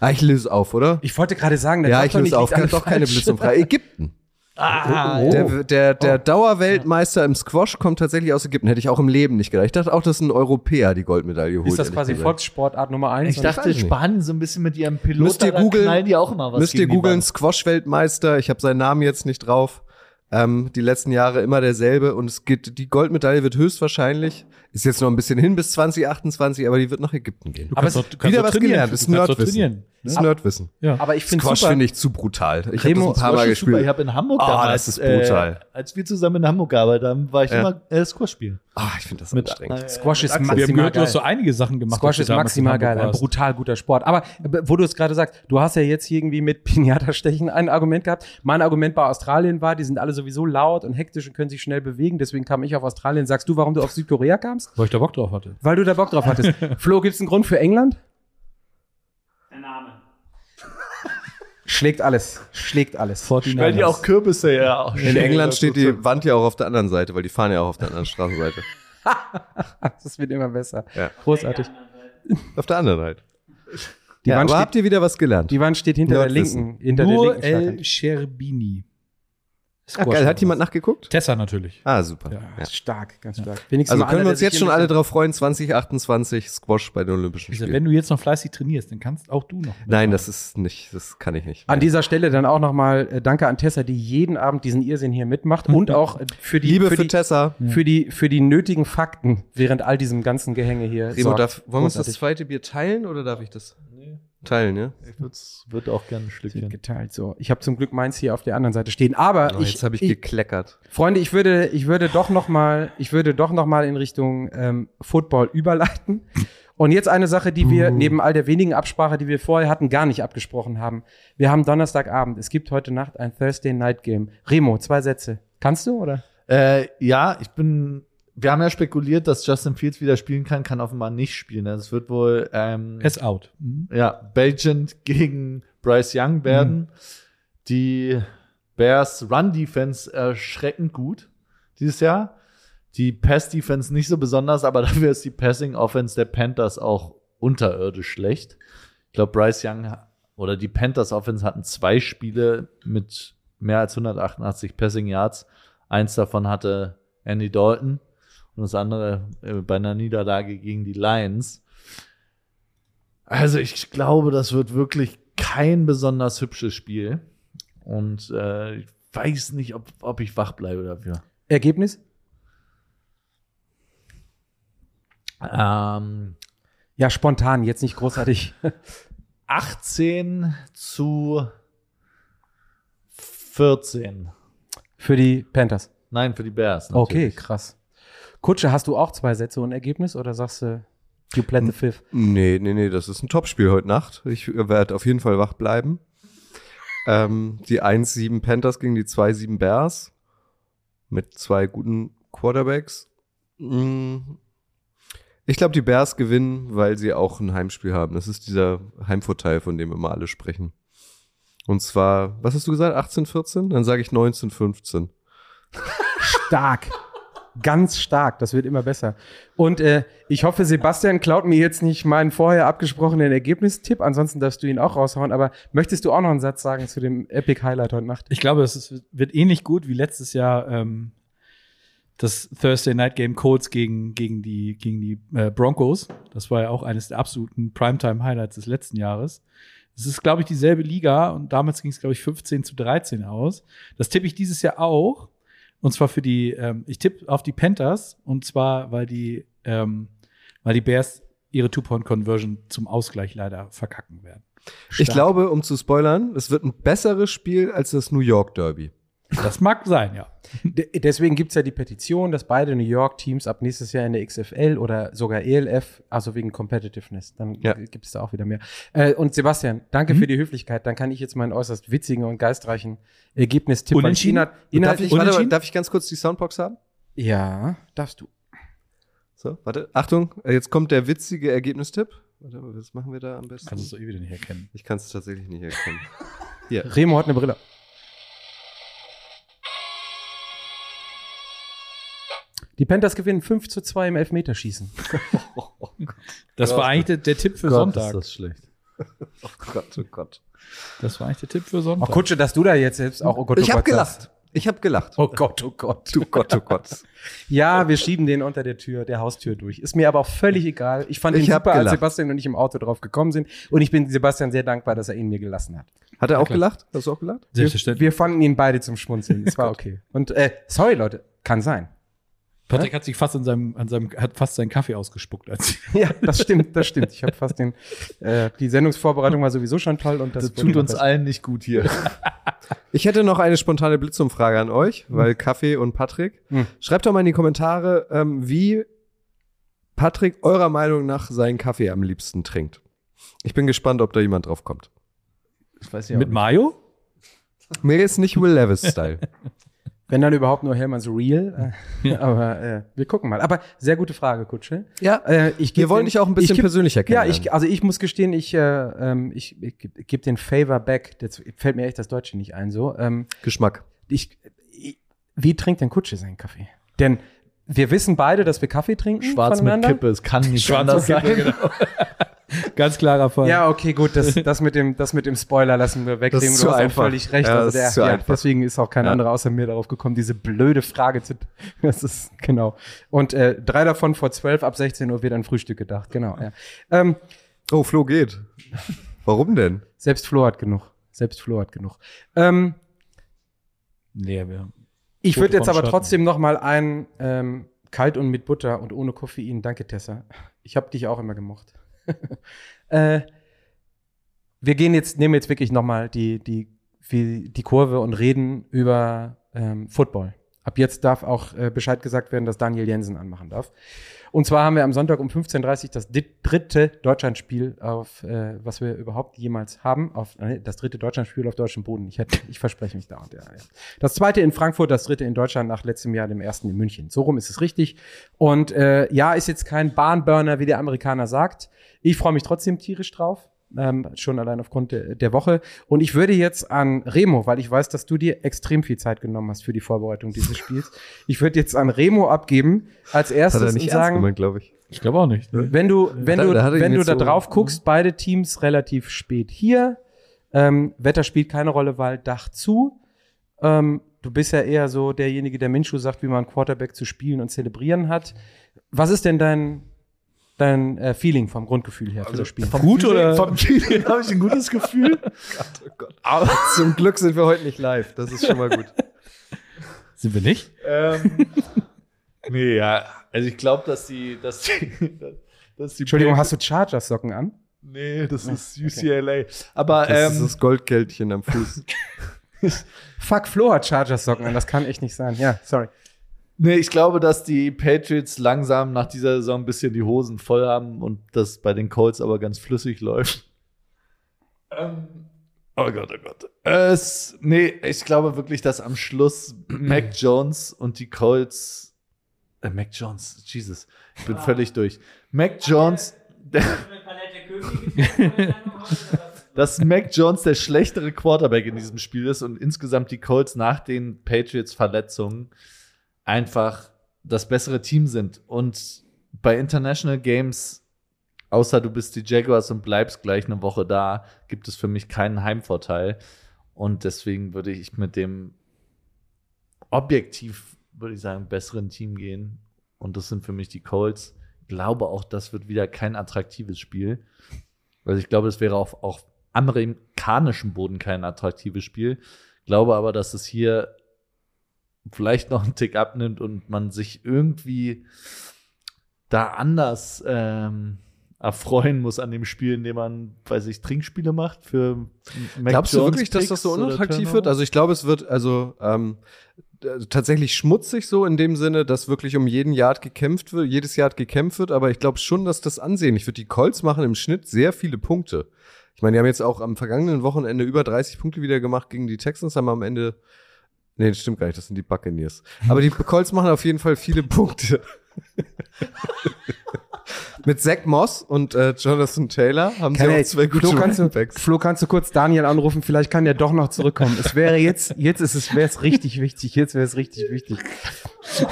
Ah, ich löse auf, oder? Ich wollte gerade sagen, da ja, ich doch löse nicht, auf. Doch keine Blitzumfrage. Ägypten. Ah, oh, oh. Der, der, der oh. Dauerweltmeister im Squash kommt tatsächlich aus Ägypten. Hätte ich auch im Leben nicht gedacht. Ich dachte auch, dass ein Europäer die Goldmedaille holt. Ist das quasi Volkssportart Nummer eins? Ich dachte, Spanien so ein bisschen mit ihrem Piloten. Müsst ihr googeln, die auch immer was müsst ihr googeln, Squash-Weltmeister. Ich habe seinen Namen jetzt nicht drauf. Ähm, die letzten Jahre immer derselbe. Und es geht, die Goldmedaille wird höchstwahrscheinlich, ist jetzt noch ein bisschen hin bis zwanzig achtundzwanzig, aber die wird nach Ägypten gehen. Du aber es ist wieder was gelernt. Das ist Nerdwissen. Das ist Nerdwissen. Ja. Aber ich finde Squash finde ich zu brutal. Ich habe das ein paar Mal gespielt. Super. Ich habe in Hamburg oh, damals, das ist brutal. Äh, als wir zusammen in Hamburg gearbeitet haben, war ich ja. immer äh, Squash spielen. Ah, oh, ich finde das anstrengend. Äh, Squash ist maximal geil. Wir haben gehört, geil. Du hast so einige Sachen gemacht. Squash ist maximal geil. Ein brutal guter Sport. Aber wo du es gerade sagst, du hast ja jetzt irgendwie mit Pinata-Stechen ein Argument gehabt. Mein Argument bei Australien war, die sind alle sowieso laut und hektisch und können sich schnell bewegen. Deswegen kam ich auf Australien. Sagst du, warum du auf Südkorea kamst? Weil ich da Bock drauf hatte. Weil du da Bock drauf hattest. Flo, gibt es einen Grund für England? Der Name. Schlägt alles. Schlägt alles. Weil die auch Kürbisse ja auch in England steht die Wand ja auch auf der anderen Seite, weil die fahren ja auch auf der anderen Straßenseite. Das wird immer besser. Ja. Großartig. Auf der anderen Seite. Die ja, Wand aber steht, habt ihr wieder was gelernt? Die Wand steht hinter Nordwissen. Der linken. Hinter Nur der linken El Scherbini. Ach, geil. Hat jemand nachgeguckt? Tessa natürlich. Ah, super. Ja, ja. Stark, ganz stark. Ja. Also können wir uns jetzt schon alle drauf freuen, zwanzig achtundzwanzig Squash bei den Olympischen Spielen. Also, wenn du jetzt noch fleißig trainierst, dann kannst auch du noch. Nein, das ist nicht, das kann ich nicht. An ja. dieser Stelle dann auch nochmal äh, danke an Tessa, die jeden Abend diesen Irrsinn hier mitmacht und auch äh, für die Liebe für, für die, Tessa. Für die, für die nötigen Fakten während all diesem ganzen Gehänge hier. Remo, darf, wollen wir uns das zweite Bier teilen oder darf ich das? Nee. Teilen, ja? Ich würde auch gerne ein Stückchen. Geteilt, so. Ich habe zum Glück meins hier auf der anderen Seite stehen. Aber oh, ich, jetzt habe ich, ich gekleckert. Freunde, ich würde, ich würde doch noch mal, ich würde doch noch mal in Richtung ähm, Football überleiten. Und jetzt eine Sache, die wir neben all der wenigen Absprache, die wir vorher hatten, gar nicht abgesprochen haben. Wir haben Donnerstagabend. Es gibt heute Nacht ein Thursday Night Game. Remo, zwei Sätze. Kannst du, oder? Äh, ja, ich bin. Wir haben ja spekuliert, dass Justin Fields wieder spielen kann, kann offenbar nicht spielen. Es wird wohl ähm, es out. Mhm. Ja, Belgent gegen Bryce Young werden. Mhm. Die Bears Run-Defense erschreckend gut dieses Jahr. Die Pass-Defense nicht so besonders, aber dafür ist die Passing-Offense der Panthers auch unterirdisch schlecht. Ich glaube, Bryce Young oder die Panthers-Offense hatten zwei Spiele mit mehr als hundertachtundachtzig Passing-Yards. Eins davon hatte Andy Dalton. Und das andere bei einer Niederlage gegen die Lions. Also ich glaube, das wird wirklich kein besonders hübsches Spiel. Und äh, ich weiß nicht, ob, ob ich wach bleibe dafür. Ergebnis? Ähm, ja, spontan, jetzt nicht großartig. achtzehn zu vierzehn. Für die Panthers? Nein, für die Bears. Natürlich. Okay, krass. Kutsche, hast du auch zwei Sätze und Ergebnis oder sagst du, you played the fifth? Nee, nee, nee, das ist ein Topspiel heute Nacht. Ich werde auf jeden Fall wach bleiben. Ähm, die eins sieben Panthers gegen die zwei sieben Bears mit zwei guten Quarterbacks. Ich glaube, die Bears gewinnen, weil sie auch ein Heimspiel haben. Das ist dieser Heimvorteil, von dem immer alle sprechen. Und zwar, was hast du gesagt, achtzehn vierzehn? Dann sage ich neunzehn fünfzehn. Stark. Ganz stark, das wird immer besser. Und äh, ich hoffe, Sebastian klaut mir jetzt nicht meinen vorher abgesprochenen Ergebnistipp. Ansonsten darfst du ihn auch raushauen. Aber möchtest du auch noch einen Satz sagen zu dem Epic Highlight heute Nacht? Ich glaube, es wird ähnlich gut wie letztes Jahr ähm, das Thursday Night Game Colts gegen, gegen die, gegen die äh, Broncos. Das war ja auch eines der absoluten Primetime Highlights des letzten Jahres. Es ist, glaube ich, dieselbe Liga. Und damals ging es, glaube ich, fünfzehn zu dreizehn aus. Das tippe ich dieses Jahr auch. Und zwar für die, ähm, ich tippe auf die Panthers, und zwar, weil die, ähm, weil die Bears ihre Two-Point-Conversion zum Ausgleich leider verkacken werden. Stark. Ich glaube, um zu spoilern, es wird ein besseres Spiel als das New York Derby. Das mag sein, ja. De- deswegen gibt's ja die Petition, dass beide New York-Teams ab nächstes Jahr in der X F L oder sogar E L F, also wegen Competitiveness, dann ja. gibt's da auch wieder mehr. Äh, und Sebastian, danke mhm. für die Höflichkeit. Dann kann ich jetzt meinen äußerst witzigen und geistreichen Ergebnistipp an China. Darf ich, warte, darf ich ganz kurz die Soundbox haben? Ja, darfst du. So, warte, Achtung, jetzt kommt der witzige Ergebnistipp. Warte, was machen wir da am besten? Kannst du es eh wieder nicht erkennen. Ich kann es tatsächlich nicht erkennen. Hier. Remo hat eine Brille. Die Panthers gewinnen fünf zu zwei im Elfmeterschießen. Oh, oh Gott. Das war eigentlich der, der Tipp für Gott, Sonntag. Ist das schlecht. Oh Gott, oh Gott. Das war eigentlich der Tipp für Sonntag. Oh, Kutsche, dass du da jetzt selbst auch, oh Gott, oh Gott. Ich hab gelacht. Ich hab gelacht. Oh Gott, oh Gott. Oh Gott, oh Gott. Ja, wir schieben den unter der Tür, der Haustür durch. Ist mir aber auch völlig egal. Ich fand ihn super, gelacht. Als Sebastian und ich im Auto drauf gekommen sind. Und ich bin Sebastian sehr dankbar, dass er ihn mir gelassen hat. Hat er ja, auch klar. gelacht? Hast du auch gelacht? Selbstverständlich. Wir, wir fanden ihn beide zum Schmunzeln. Es war okay. Und äh, sorry, Leute, kann sein. Patrick hat sich fast in seinem, an seinem, hat fast seinen Kaffee ausgespuckt. Als ja, das stimmt, das stimmt. Ich habe fast den, äh, die Sendungsvorbereitung war sowieso schon toll und das, das tut uns besser. Allen nicht gut hier. Ich hätte noch eine spontane Blitzumfrage an euch, weil Kaffee und Patrick. Hm. Schreibt doch mal in die Kommentare, ähm, wie Patrick eurer Meinung nach seinen Kaffee am liebsten trinkt. Ich bin gespannt, ob da jemand drauf kommt. Ich weiß ja mit Mayo? Mir ist nicht Will Levis-Style. Wenn dann überhaupt nur Hellmanns Real. Ja. Aber äh, wir gucken mal. Aber sehr gute Frage, Kutsche. Ja, äh, ich wir wollen den, dich auch ein bisschen geb, persönlicher kennenlernen. Ja, ich, also ich muss gestehen, ich, äh, ich, ich gebe den Favor back. Jetzt fällt mir echt das Deutsche nicht ein. So ähm, Geschmack. Ich, ich, wie trinkt denn Kutsche seinen Kaffee? Denn wir wissen beide, dass wir Kaffee trinken. Schwarz mit Kippe, es kann nicht anders sein. Genau. Ganz klarer Fall. Ja, okay, gut, das, das, mit, dem, das mit dem Spoiler lassen wir weg. Das ist zu einfach. Völlig recht. Ja, also der, ist zu ja, einfach. Deswegen ist auch kein ja. anderer außer mir darauf gekommen, diese blöde Frage zu. Das ist, genau. Und äh, drei davon vor zwölf, ab sechzehn Uhr wird an Frühstück gedacht, genau. Ja. Ähm, oh, Flo geht. Warum denn? Selbst Flo hat genug. Selbst Flo hat genug. Ähm, nee, wir ich würde jetzt aber Schatten. trotzdem noch mal einen ähm, kalt und mit Butter und ohne Koffein. Danke, Tessa. Ich habe dich auch immer gemocht. äh, wir gehen jetzt, nehmen jetzt wirklich nochmal die, die, die Kurve und reden über ähm, Football. Ab jetzt darf auch äh, Bescheid gesagt werden, dass Daniel Jensen anmachen darf. Und zwar haben wir am Sonntag um fünfzehn Uhr dreißig das dritte Deutschlandspiel, auf, äh, was wir überhaupt jemals haben. Auf, äh, das dritte Deutschlandspiel auf deutschem Boden. Ich, hätte, ich verspreche mich da. Und ja, ja. Das zweite in Frankfurt, das dritte in Deutschland nach letztem Jahr, dem ersten in München. So rum ist es richtig. Und äh, ja, ist jetzt kein Barnburner, wie der Amerikaner sagt. Ich freue mich trotzdem tierisch drauf. Ähm, schon allein aufgrund de- der Woche. Und ich würde jetzt an Remo, weil ich weiß, dass du dir extrem viel Zeit genommen hast für die Vorbereitung dieses Spiels, ich würde jetzt an Remo abgeben als erstes. Hat er nicht und sagen, ernst gemeint, ich. ich glaube auch nicht. Ne? Wenn du, wenn da, du, da wenn du da drauf so guckst, beide Teams relativ spät hier. Ähm, Wetter spielt keine Rolle, weil Dach zu. Ähm, du bist ja eher so derjenige, der Minshew sagt, wie man Quarterback zu spielen und zelebrieren hat. Was ist denn dein Dein äh, Feeling vom Grundgefühl her also für das Spiel? Vom Gut Feeling, oder? Vom Feeling habe ich ein gutes Gefühl. Gott, oh Gott. Aber zum Glück sind wir heute nicht live. Das ist schon mal gut. Sind wir nicht? Ähm, nee, ja. Also ich glaube, dass die, dass die, dass die Entschuldigung, Band, hast du Chargers-Socken an? Nee, das oh, ist U C L A. Okay. Aber, das ähm, ist das Goldkältchen am Fuß. Fuck, Flo hat Chargers-Socken an, das kann echt nicht sein. Ja, sorry. Nee, ich glaube, dass die Patriots langsam nach dieser Saison ein bisschen die Hosen voll haben und das bei den Colts aber ganz flüssig läuft. Ähm, oh Gott, oh Gott. Äh, es, nee, ich glaube wirklich, dass am Schluss Mac Jones und die Colts äh, Mac Jones, Jesus, ich bin ah. völlig durch. Mac Jones der, dass Mac Jones der schlechtere Quarterback in diesem Spiel ist und insgesamt die Colts nach den Patriots-Verletzungen einfach das bessere Team sind. Und bei International Games, außer du bist die Jaguars und bleibst gleich eine Woche da, gibt es für mich keinen Heimvorteil. Und deswegen würde ich mit dem objektiv, würde ich sagen, besseren Team gehen. Und das sind für mich die Colts. Ich glaube auch, das wird wieder kein attraktives Spiel. Also ich glaube, das wäre auf, auf amerikanischem Boden kein attraktives Spiel. Ich glaube aber, dass es hier vielleicht noch einen Tick abnimmt und man sich irgendwie da anders ähm, erfreuen muss an dem Spiel, indem man, weiß ich, Trinkspiele macht für Mac Glaubst Jones du wirklich, Tricks dass das so unattraktiv wird? Also ich glaube, es wird also ähm, tatsächlich schmutzig so in dem Sinne, dass wirklich um jeden Yard gekämpft wird, jedes Yard gekämpft wird, aber ich glaube schon, dass das ansehnlich wird. Die Colts machen im Schnitt sehr viele Punkte. Ich meine, die haben jetzt auch am vergangenen Wochenende über dreißig Punkte wieder gemacht gegen die Texans, haben am Ende Nee, das stimmt gar nicht, das sind die Buccaneers. Aber die Colts machen auf jeden Fall viele Punkte. Mit Zach Moss und äh, Jonathan Taylor haben kann sie ey, auch zwei gute Runningbacks. Flo, kannst du kurz Daniel anrufen? Vielleicht kann der doch noch zurückkommen. Es wäre jetzt, jetzt ist es, wäre es richtig wichtig. Jetzt wäre es richtig wichtig.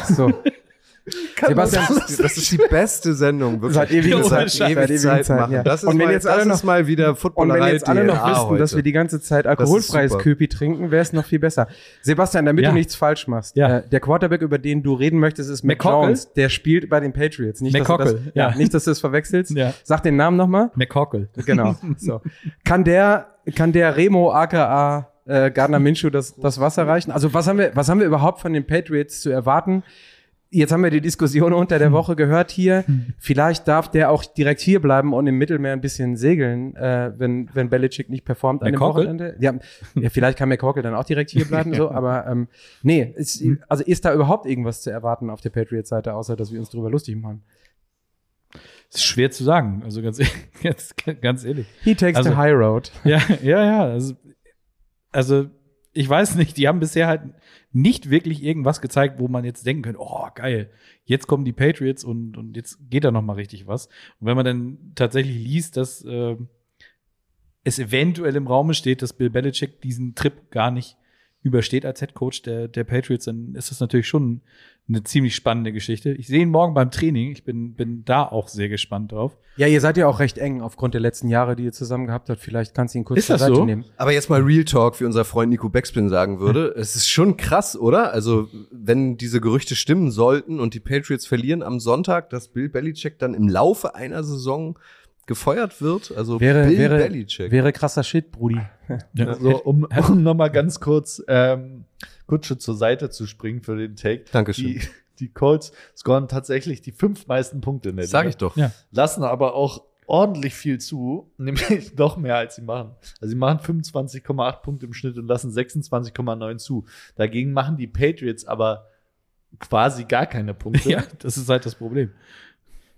So. Sebastian, das, das ist die beste Sendung. Wirklich. Seit ewigen Zeit, Zeit, ewig Zeit, Zeit machen. Ja. Das ist und wenn mal, jetzt alle noch mal wieder Footballerei und wenn jetzt alle noch D N A wüssten, heute. Dass wir die ganze Zeit alkoholfreies Köpi trinken, wäre es noch viel besser. Sebastian, damit ja. du nichts falsch machst, ja. äh, der Quarterback, über den du reden möchtest, ist Mac Jones. Der spielt bei den Patriots. Nicht, dass du das, ja. Ja, nicht, dass du es verwechselst. Ja. Sag den Namen nochmal. McCorkle. Genau. So. Kann der, kann der Remo aka äh, Gardner Minshew das, das Wasser reichen? Also was haben wir, was haben wir überhaupt von den Patriots zu erwarten? Jetzt haben wir die Diskussion unter der Woche gehört hier. Vielleicht darf der auch direkt hier bleiben und im Mittelmeer ein bisschen segeln, äh, wenn wenn Belichick nicht performt an dem Wochenende. Ja, ja, vielleicht kann McCorkle dann auch direkt hier bleiben. So, aber ähm, nee, ist, also ist da überhaupt irgendwas zu erwarten auf der Patriots-Seite, außer dass wir uns drüber lustig machen? Das ist schwer zu sagen. Also ganz ganz, ganz ehrlich. He takes also, the high road. Ja, ja, ja. Also, also ich weiß nicht, die haben bisher halt nicht wirklich irgendwas gezeigt, wo man jetzt denken könnte, oh, geil, jetzt kommen die Patriots und, und jetzt geht da noch mal richtig was. Und wenn man dann tatsächlich liest, dass äh, es eventuell im Raum steht, dass Bill Belichick diesen Trip gar nicht übersteht als Headcoach der, der Patriots, dann ist das natürlich schon eine ziemlich spannende Geschichte. Ich sehe ihn morgen beim Training. Ich bin, bin da auch sehr gespannt drauf. Ja, ihr seid ja auch recht eng aufgrund der letzten Jahre, die ihr zusammen gehabt habt. Vielleicht kannst du ihn kurz zur Seite so? nehmen. Aber jetzt mal Real Talk, wie unser Freund Nico Beckspin sagen würde. Es ist schon krass, oder? Also, wenn diese Gerüchte stimmen sollten und die Patriots verlieren am Sonntag, dass Bill Belichick dann im Laufe einer Saison gefeuert wird, also wäre, Bill wäre, Belichick. Wäre krasser Shit, Brudi. Ja. Also, um, um nochmal ganz kurz ähm, Kutsche zur Seite zu springen für den Take. Dankeschön. Die, die Colts scoren tatsächlich die fünf meisten Punkte in der Liga. Sag ich doch. Ja. Lassen aber auch ordentlich viel zu, nämlich noch mehr als sie machen. Also sie machen fünfundzwanzig Komma acht Punkte im Schnitt und lassen sechsundzwanzig Komma neun zu. Dagegen machen die Patriots aber quasi gar keine Punkte. Ja, das ist halt das Problem.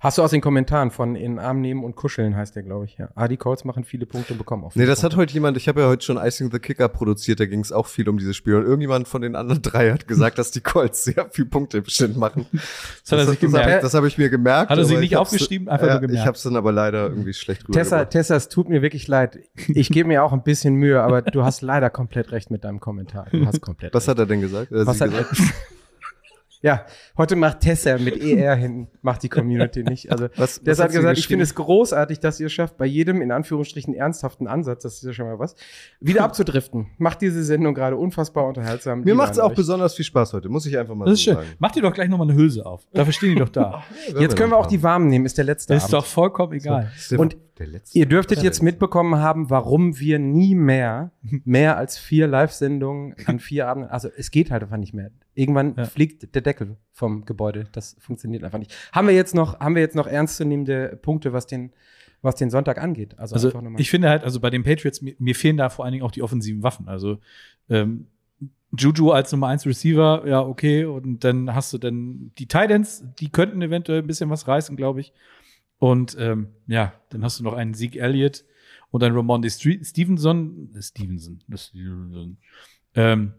Hast du aus den Kommentaren von in den Arm nehmen und kuscheln, heißt der, glaube ich. Ja. Ah, die Colts machen viele Punkte und bekommen auch viele. Nee, das Punkte. Hat heute jemand, ich habe ja heute schon Icing the Kicker produziert, da ging es auch viel um dieses Spiel. Und irgendjemand von den anderen drei hat gesagt, dass die Colts sehr viel Punkte im Schnitt machen. Das, das, das, das, das habe ich mir gemerkt. Hat er sich nicht aufgeschrieben, einfach ja, nur gemerkt. Ich habe es dann aber leider irgendwie schlecht rübergebracht. Tessa, Tessa, es tut mir wirklich leid. Ich gebe mir auch ein bisschen Mühe, aber du hast leider komplett recht mit deinem Kommentar. Du hast komplett Was recht. Hat er denn gesagt? Was Sie hat gesagt? Er Ja, heute macht Tessa mit E R hinten, macht die Community nicht. Also, was, das was hat gesagt, ich finde es großartig, dass ihr es schafft, bei jedem in Anführungsstrichen ernsthaften Ansatz, das ist ja schon mal was, wieder abzudriften. Macht diese Sendung gerade unfassbar unterhaltsam. Mir macht es auch euch. Besonders viel Spaß heute, muss ich einfach mal das ist so schön. Sagen. Macht ihr doch gleich nochmal eine Hülse auf. Dafür stehen die doch da. Jetzt können wir auch die warmen nehmen, ist der letzte Abend. Ist doch vollkommen egal. So. Und Der letzte Ihr dürftet der jetzt letzte. mitbekommen haben, warum wir nie mehr, mehr als vier Live-Sendungen an vier Abenden, also es geht halt einfach nicht mehr. Irgendwann ja. fliegt der Deckel vom Gebäude. Das funktioniert einfach nicht. Haben wir jetzt noch, haben wir jetzt noch ernstzunehmende Punkte, was den, was den Sonntag angeht? Also, also einfach nochmal. Ich finde halt, also bei den Patriots, mir, mir fehlen da vor allen Dingen auch die offensiven Waffen. Also, ähm, Juju als Nummer eins Receiver, ja, okay. Und dann hast du dann die Tight Ends, die könnten eventuell ein bisschen was reißen, glaube ich. Und ähm, ja, dann hast du noch einen Zeke Elliott und einen Ramondre Stevenson. Stevenson, Stevenson. Ähm,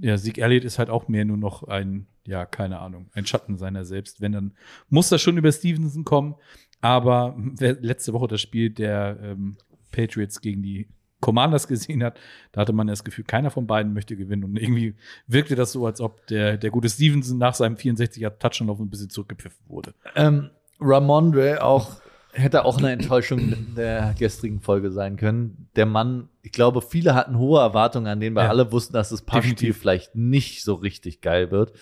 ja, Zeke Elliott ist halt auch mehr nur noch ein, ja, keine Ahnung, ein Schatten seiner selbst. Wenn, dann muss das schon über Stevenson kommen. Aber wer letzte Woche das Spiel der ähm, Patriots gegen die Commanders gesehen hat, da hatte man das Gefühl, keiner von beiden möchte gewinnen. Und irgendwie wirkte das so, als ob der, der gute Stevenson nach seinem vierundsechziger-Touchdown-Lauf ein bisschen zurückgepfiffen wurde. Ähm. Ramondre auch, hätte auch eine Enttäuschung in der gestrigen Folge sein können. Der Mann, ich glaube, viele hatten hohe Erwartungen an den, weil ja, alle wussten, dass das Passspiel vielleicht nicht so richtig geil wird.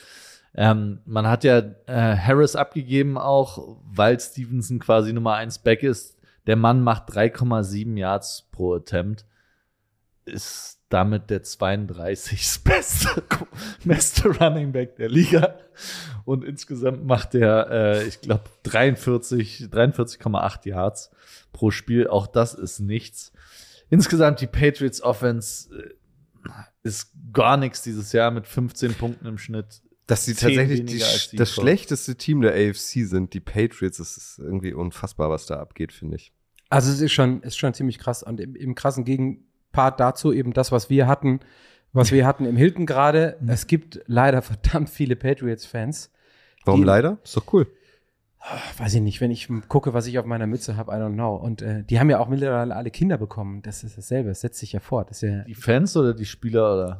Ähm, man hat ja äh, Harris abgegeben auch, weil Stevenson quasi Nummer eins Back ist. Der Mann macht drei Komma sieben Yards pro Attempt. Ist damit der zweiunddreißigste beste, beste Running Back der Liga. Und insgesamt macht er, äh, ich glaube, dreiundvierzig Komma acht Yards pro Spiel. Auch das ist nichts. Insgesamt die Patriots Offense äh, ist gar nichts dieses Jahr mit fünfzehn Punkten im Schnitt. Dass sie tatsächlich die, die das schlechteste Team der A F C sind, die Patriots, das ist irgendwie unfassbar, was da abgeht, finde ich. Also es ist schon, ist schon ziemlich krass. Und im, im krassen Gegen Part dazu eben das, was wir hatten, was wir hatten im Hilton gerade. Mhm. Es gibt leider verdammt viele Patriots-Fans. Warum die, leider? Ist doch cool. Weiß ich nicht, wenn ich gucke, was ich auf meiner Mütze habe, I don't know. Und äh, die haben ja auch mittlerweile alle Kinder bekommen. Das ist dasselbe, das setzt sich ja fort. Das ist ja die Fans oder die Spieler oder,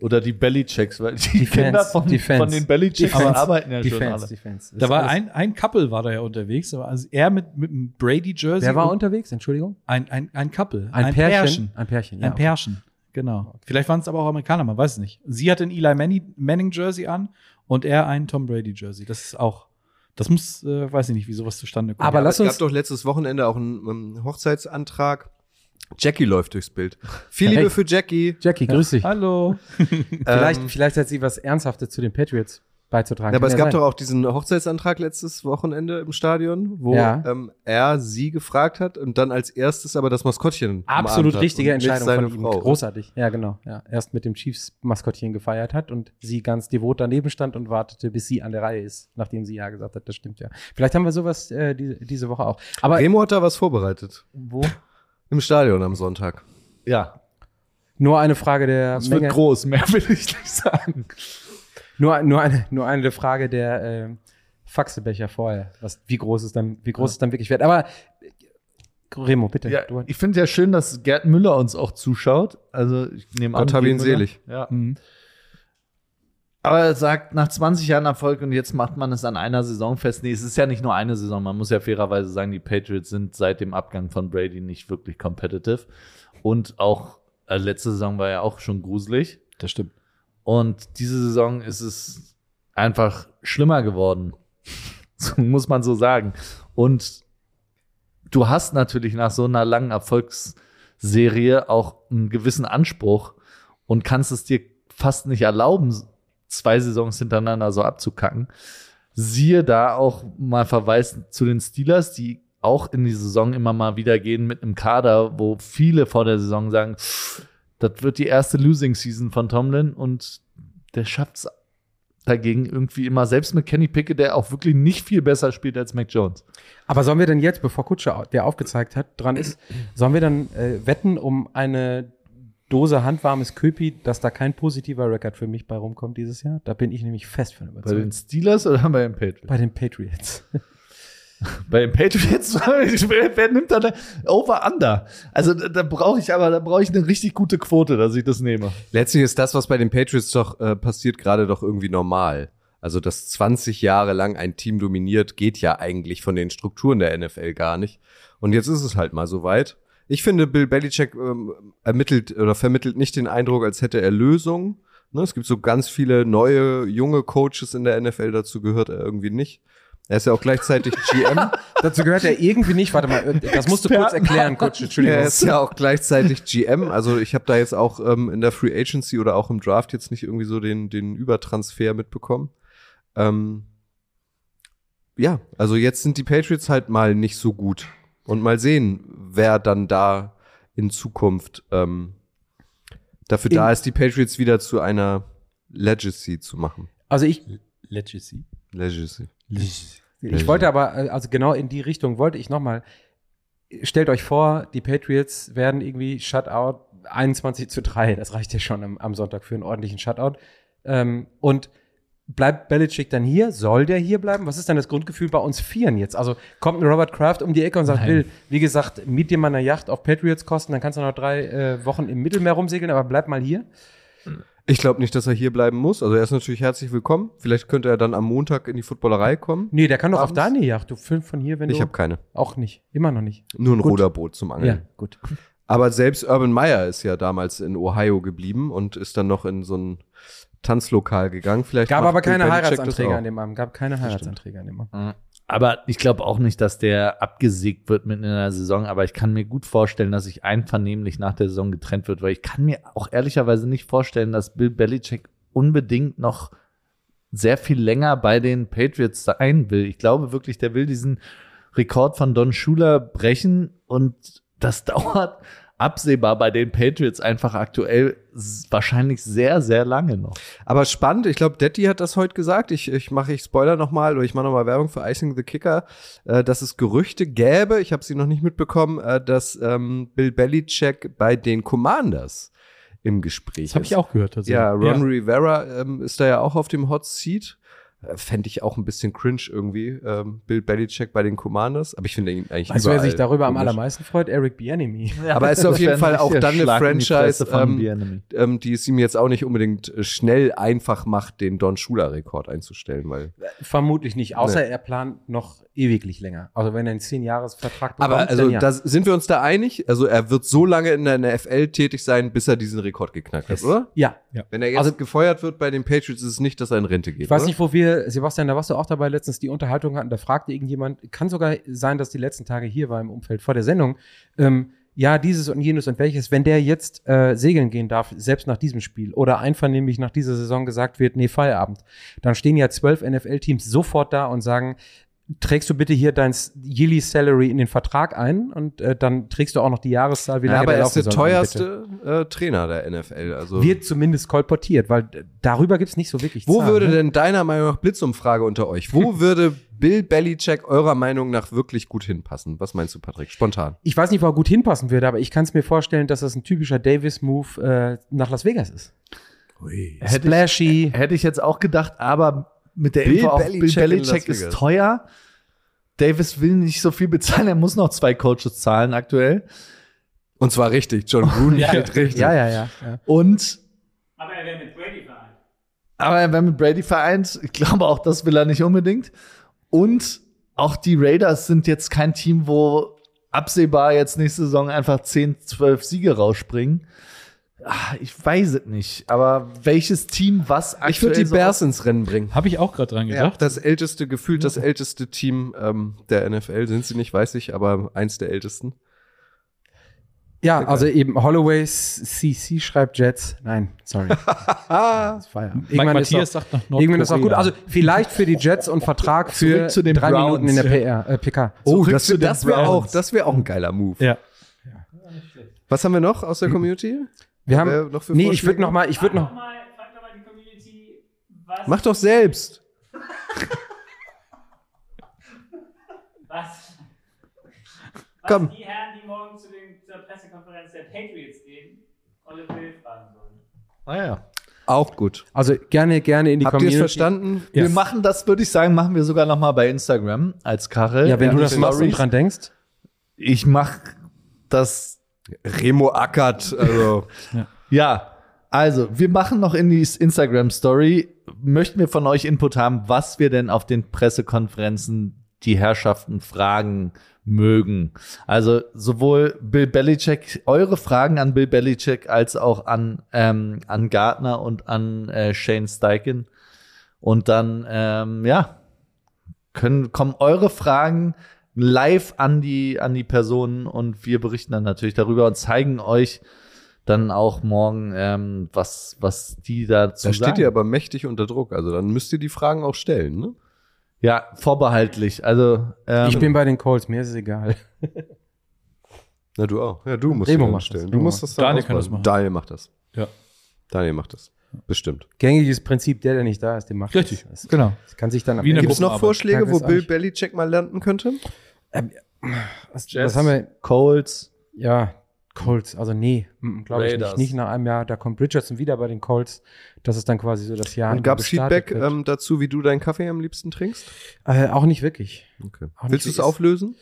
oder die Bellychecks, weil die, die Kinder Fans, von, die Fans, von den Bellychecks arbeiten ja die schon Fans, alle. Die Fans. Da war ein, ein Couple war da ja unterwegs, also er mit, mit einem Brady-Jersey. Wer war unterwegs, Entschuldigung? Ein, ein, ein Couple. Ein, ein Pärchen. Pärchen. Ein Pärchen, ja. Ein Pärchen, genau. Vielleicht waren es aber auch Amerikaner, man weiß es nicht. Sie hat ein Eli Manning-Jersey an und er ein Tom Brady-Jersey. Das ist auch, das muss, äh, weiß ich nicht, wie sowas zustande kommt. Aber, aber lass uns. Es gab doch letztes Wochenende auch einen, einen Hochzeitsantrag. Jackie läuft durchs Bild. Viel Liebe hey. für Jackie. Jackie, grüß dich. Ja. Hallo. vielleicht, vielleicht hat sie was Ernsthaftes zu den Patriots beizutragen. Ja, aber es gab sein. doch auch diesen Hochzeitsantrag letztes Wochenende im Stadion, wo ja. ähm, er sie gefragt hat und dann als erstes aber das Maskottchen absolut richtige Entscheidung von ihm. Frau. Großartig. Ja, genau. Ja. Erst mit dem Chiefs-Maskottchen gefeiert hat und sie ganz devot daneben stand und wartete, bis sie an der Reihe ist, nachdem sie ja gesagt hat. Das stimmt ja. Vielleicht haben wir sowas äh, die, diese Woche auch. Aber Remo hat da was vorbereitet. Wo? Im Stadion am Sonntag. Ja. Nur eine Frage der das Menge. Es wird groß, mehr will ich nicht sagen. Nur, nur, eine, nur eine Frage der äh, Faxebecher vorher. Was, wie groß es dann, wie groß ja. es dann wirklich wird. Aber Remo, bitte. Ja, du, ich finde ja schön, dass Gerd Müller uns auch zuschaut. Also ich nehme an, Gott habe ihn selig. Ja. Mhm. Aber er sagt, nach zwanzig Jahren Erfolg und jetzt macht man es an einer Saison fest. Nee, es ist ja nicht nur eine Saison. Man muss ja fairerweise sagen, die Patriots sind seit dem Abgang von Brady nicht wirklich competitive. Und auch äh, letzte Saison war ja auch schon gruselig. Das stimmt. Und diese Saison ist es einfach schlimmer geworden. Muss man so sagen. Und du hast natürlich nach so einer langen Erfolgsserie auch einen gewissen Anspruch und kannst es dir fast nicht erlauben, zwei Saisons hintereinander so abzukacken. Siehe da auch mal Verweis zu den Steelers, die auch in die Saison immer mal wieder gehen mit einem Kader, wo viele vor der Saison sagen, das wird die erste Losing-Season von Tomlin und der schafft es dagegen irgendwie immer, selbst mit Kenny Pickett, der auch wirklich nicht viel besser spielt als Mac Jones. Aber sollen wir denn jetzt, bevor Kutsche, der aufgezeigt hat, dran ist, sollen wir dann äh, wetten um eine Dose handwarmes Köpi, dass da kein positiver Rekord für mich bei rumkommt dieses Jahr. Da bin ich nämlich fest von überzeugt. Bei den Steelers oder bei den Patriots? Bei den Patriots. Bei den Patriots? Wer nimmt da Over-Under? Also da, da brauche ich aber, da brauche ich eine richtig gute Quote, dass ich das nehme. Letztlich ist das, was bei den Patriots doch äh, passiert, gerade doch irgendwie normal. Also dass zwanzig Jahre lang ein Team dominiert, geht ja eigentlich von den Strukturen der N F L gar nicht. Und jetzt ist es halt mal soweit. Ich finde, Bill Belichick ähm, ermittelt oder vermittelt nicht den Eindruck, als hätte er Lösungen. Ne, es gibt so ganz viele neue, junge Coaches in der N F L, dazu gehört er irgendwie nicht. Er ist ja auch gleichzeitig G M. Dazu gehört er irgendwie nicht. Warte mal, das musst du kurz erklären, Kutsche. Entschuldigung. Er ist ja auch gleichzeitig G M. Also ich habe da jetzt auch ähm, in der Free Agency oder auch im Draft jetzt nicht irgendwie so den, den Übertransfer mitbekommen. Ähm, ja, also jetzt sind die Patriots halt mal nicht so gut. Und mal sehen, wer dann da in Zukunft ähm, dafür in da ist, die Patriots wieder zu einer Legacy zu machen. Also ich... Legacy? Legacy. Ich wollte aber, also genau in die Richtung wollte ich nochmal, stellt euch vor, die Patriots werden irgendwie Shutout einundzwanzig zu drei, das reicht ja schon am, am Sonntag für einen ordentlichen Shutout. Ähm, und bleibt Belichick dann hier? Soll der hier bleiben? Was ist denn das Grundgefühl bei uns Vieren jetzt? Also kommt ein Robert Kraft um die Ecke und sagt, nein. Bill, wie gesagt, miet dir mal eine Yacht auf Patriots-Kosten, dann kannst du noch drei äh, Wochen im Mittelmeer rumsegeln, aber bleib mal hier. Ich glaube nicht, dass er hier bleiben muss. Also er ist natürlich herzlich willkommen. Vielleicht könnte er dann am Montag in die Footballerei kommen. Nee, der kann doch auf deine Yacht. Du filmst von hier, wenn du... Ich habe keine. Auch nicht. Immer noch nicht. Nur ein gut. Ruderboot zum Angeln. Ja, gut. Aber selbst Urban Meyer ist ja damals in Ohio geblieben und ist dann noch in so ein Tanzlokal gegangen. Vielleicht gab aber keine Heiratsanträge an dem Abend. Gab keine Heiratsanträge an dem Abend. Aber ich glaube auch nicht, dass der abgesägt wird mitten in der Saison. Aber ich kann mir gut vorstellen, dass sich einvernehmlich nach der Saison getrennt wird. Weil ich kann mir auch ehrlicherweise nicht vorstellen, dass Bill Belichick unbedingt noch sehr viel länger bei den Patriots sein will. Ich glaube wirklich, der will diesen Rekord von Don Shula brechen. Und das dauert absehbar bei den Patriots einfach aktuell wahrscheinlich sehr, sehr lange noch. Aber spannend, ich glaube, Detti hat das heute gesagt, ich, ich mache, ich spoiler nochmal oder ich mache nochmal Werbung für Icing the Kicker, äh, dass es Gerüchte gäbe, ich habe sie noch nicht mitbekommen, äh, dass ähm, Bill Belichick bei den Commanders im Gespräch ist. Das habe ich auch gehört. Also, ja, Ron ja. Rivera ähm, ist da ja auch auf dem Hot Seat. Fände ich auch ein bisschen cringe irgendwie, ähm, Bill Belichick bei den Commanders. Aber ich finde ihn eigentlich weißt du, wer sich darüber komisch. Am allermeisten freut? Eric Bieniemy. Ja, aber es ist auf jeden Fall auch dann eine Franchise, die, ähm, die es ihm jetzt auch nicht unbedingt schnell einfach macht, den Don Shula-Rekord einzustellen. Weil vermutlich nicht, außer ne. er plant noch ewiglich länger. Also wenn er einen zehn-Jahres-Vertrag bekommt, aber also ja. da sind wir uns da einig? Also er wird so lange in der N F L tätig sein, bis er diesen Rekord geknackt hat, oder? Ja. ja. Wenn er jetzt also, gefeuert wird bei den Patriots, ist es nicht, dass er in Rente geht, Ich weiß oder? nicht, wo wir Sebastian, da warst du auch dabei letztens, die Unterhaltung hatten, da fragte irgendjemand, kann sogar sein, dass die letzten Tage hier war im Umfeld vor der Sendung, ähm, ja, dieses und jenes und welches, wenn der jetzt äh, segeln gehen darf, selbst nach diesem Spiel oder einvernehmlich nach dieser Saison gesagt wird, nee, Feierabend, dann stehen ja zwölf N F L-Teams sofort da und sagen, trägst du bitte hier dein Yearly Salary in den Vertrag ein und äh, dann trägst du auch noch die Jahreszahl. Wie lange ja, aber er ist der teuerste äh, Trainer der N F L. Also wird zumindest kolportiert, weil äh, darüber gibt es nicht so wirklich Zahlen. Wo würde ne? denn deiner Meinung nach, Blitzumfrage unter euch, wo würde Bill Belichick eurer Meinung nach wirklich gut hinpassen? Was meinst du, Patrick? Spontan. Ich weiß nicht, wo er gut hinpassen würde, aber ich kann es mir vorstellen, dass das ein typischer Davis-Move äh, nach Las Vegas ist. Ui. Splashy. Hätte ich, hätte ich jetzt auch gedacht, aber mit der Bill Info auf Bill Belichick ist teuer. Davis will nicht so viel bezahlen. Er muss noch zwei Coaches zahlen aktuell. Und zwar richtig. John Gruden ja, geht richtig. Ja, ja, ja, ja. Und aber er wäre mit Brady vereint. Aber er wäre mit Brady vereint. Ich glaube, auch das will er nicht unbedingt. Und auch die Raiders sind jetzt kein Team, wo absehbar jetzt nächste Saison einfach zehn, zwölf Siege rausspringen. Ach, ich weiß es nicht, aber welches Team was aktuell. Ich würde die Bears so ins Rennen bringen. Habe ich auch gerade dran gedacht. Ja, das älteste, gefühlt ja. das älteste Team ähm, der N F L. Sind sie nicht, weiß ich, aber eins der ältesten. Ja, ja. Also eben Holloways C C schreibt Jets. Nein, sorry. Das war ja. Irgendwann Matthias ist auch, sagt nach Nordkorea. Irgendwann ist auch gut. Also vielleicht für die Jets und Vertrag für zu den drei Browns. Minuten in der P R, äh, P K. Oh, oh das, das wäre auch, wär auch ein geiler Move. Ja. Ja. Was haben wir noch aus der Community? Wir haben, haben wir noch nee, ich würde noch mal, ich würde noch, noch mal, frag doch mal die Community, was mach doch selbst. was? Was Komm. Die Herren, die morgen zu den, zur Pressekonferenz der Patriots gehen, Olive Bill fragen sollen. Ah ja. Auch gut. Also gerne, gerne in die Habt Community. Habt ihr es verstanden? Yes. Wir machen das, würde ich sagen, machen wir sogar noch mal bei Instagram als Karel. Ja, wenn ja, du das machst und dran denkst. Ich mach das Remo ackert. Also. ja. ja, also wir machen noch in die Instagram-Story. Möchten wir von euch Input haben, was wir denn auf den Pressekonferenzen die Herrschaften fragen mögen. Also sowohl Bill Belichick, eure Fragen an Bill Belichick, als auch an, ähm, an Gardner und an äh, Shane Steichen. Und dann, ähm, ja, können, kommen eure Fragen live an die, an die Personen und wir berichten dann natürlich darüber und zeigen euch dann auch morgen, ähm, was, was die dazu sagen. Da steht ihr aber mächtig unter Druck, also dann müsst ihr die Fragen auch stellen, ne? Ja, vorbehaltlich, also ähm, ich bin bei den Colts, mir ist es egal. Na, du auch. Ja, du musst Remo das stellen. Das. Du musst das dann Daniel, das machen. Daniel macht das. Ja. Daniel macht das. Bestimmt. Gängiges Prinzip, der, der nicht da ist, der macht Richtig. Das. Richtig, genau. Das kann sich dann am Ende. Gibt es noch Vorschläge, wo Bill Belichick mal landen könnte? Ähm, was, Jets, was haben wir? Colts. Ja, Colts. Also nee, glaube ich nicht. Nicht nach einem Jahr. Da kommt Richardson wieder bei den Colts. Das ist dann quasi so das Jahr. Und gab es Feedback ähm, dazu, wie du deinen Kaffee am liebsten trinkst? Äh, auch nicht wirklich. Okay. Auch Willst du es auflösen?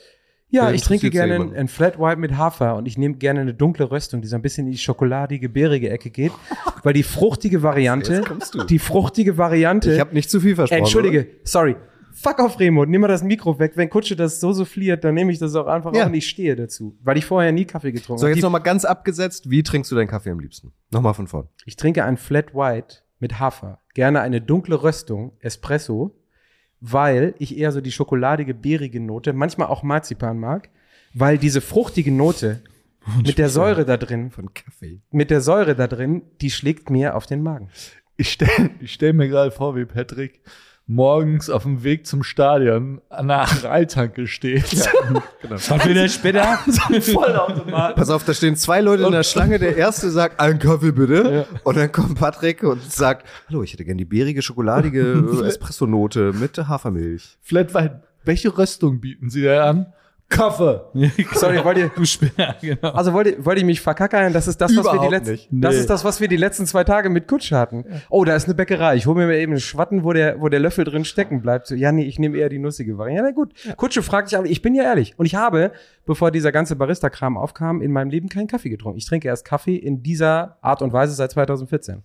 Ja, ich trinke gerne einen, einen Flat White mit Hafer und ich nehme gerne eine dunkle Röstung, die so ein bisschen in die schokoladige, bärige Ecke geht, weil die fruchtige Variante, die fruchtige Variante. Ich habe nicht zu viel versprochen. Entschuldige, oder? Sorry. Fuck auf Remo, nimm mal das Mikro weg. Wenn Kutsche das so souffliert, dann nehme ich das auch einfach ja. auf und ich stehe dazu, weil ich vorher nie Kaffee getrunken habe. So, jetzt nochmal ganz abgesetzt, wie trinkst du deinen Kaffee am liebsten? Nochmal von vorn. Ich trinke einen Flat White mit Hafer, gerne eine dunkle Röstung, Espresso, weil ich eher so die schokoladige, bärige Note, manchmal auch Marzipan mag, weil diese fruchtige Note mit der Säure da drin, von Kaffee, mit der Säure da drin, die schlägt mir auf den Magen. Ich stelle ich stell mir gerade vor, wie Patrick morgens auf dem Weg zum Stadion an der Aral-Tanke steht. Ja, genau. Was will der später? Vollautomat. Pass auf, da stehen zwei Leute in der Schlange. Der erste sagt, einen Kaffee bitte. Ja. Und dann kommt Patrick und sagt, hallo, ich hätte gerne die bärige, schokoladige Espresso-Note mit Hafermilch. Flatweit, welche Röstung bieten Sie da an? Kaffee. Sorry, wollt ihr, du Spinner, genau. Also wollte wollt ich mich verkackern, das ist das, was wir die letzten, nee. das ist das, was wir die letzten zwei Tage mit Kutsche hatten. Oh, da ist eine Bäckerei. Ich hole mir mal eben einen Schwatten, wo der, wo der Löffel drin stecken bleibt. So, ja, nee, ich nehme eher die nussige Variante. Ja, na gut. Ja. Kutsche fragt sich, aber ich bin ja ehrlich. Und ich habe, bevor dieser ganze Barista-Kram aufkam, in meinem Leben keinen Kaffee getrunken. Ich trinke erst Kaffee in dieser Art und Weise seit zwanzig vierzehn.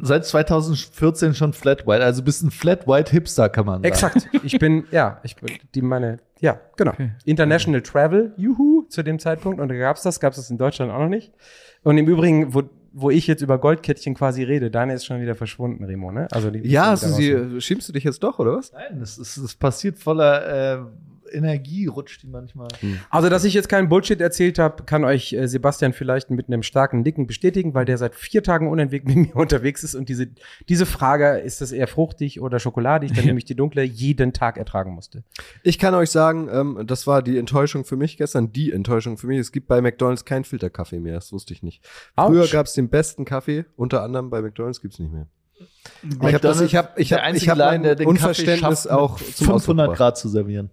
Seit zwanzig vierzehn schon Flat White, also bist ein Flat White Hipster, kann man sagen. Exakt. Ich bin, ja, ich bin, die meine, ja, genau. Okay. International okay. Travel, juhu, zu dem Zeitpunkt. Und da gab's das, gab's das in Deutschland auch noch nicht. Und im Übrigen, wo, wo ich jetzt über Goldkettchen quasi rede, deine ist schon wieder verschwunden, Remo, ne? Also die, die ja, also sie, schiebst du dich jetzt doch, oder was? Nein, das ist, das passiert voller, äh, Energie rutscht die manchmal. Also, dass ich jetzt keinen Bullshit erzählt habe, kann euch äh, Sebastian vielleicht mit einem starken Nicken bestätigen, weil der seit vier Tagen unentwegt mit mir unterwegs ist und diese, diese Frage, ist das eher fruchtig oder schokoladig, dann nämlich die dunkle, jeden Tag ertragen musste. Ich kann euch sagen, ähm, das war die Enttäuschung für mich gestern, die Enttäuschung für mich. Es gibt bei McDonald's keinen Filterkaffee mehr, das wusste ich nicht. Ouch. Früher gab es den besten Kaffee, unter anderem bei McDonald's gibt es nicht mehr. Ich habe das, ich habe, ich habe, ich habe ein Unverständnis auch zum fünfhundert Grad zu servieren.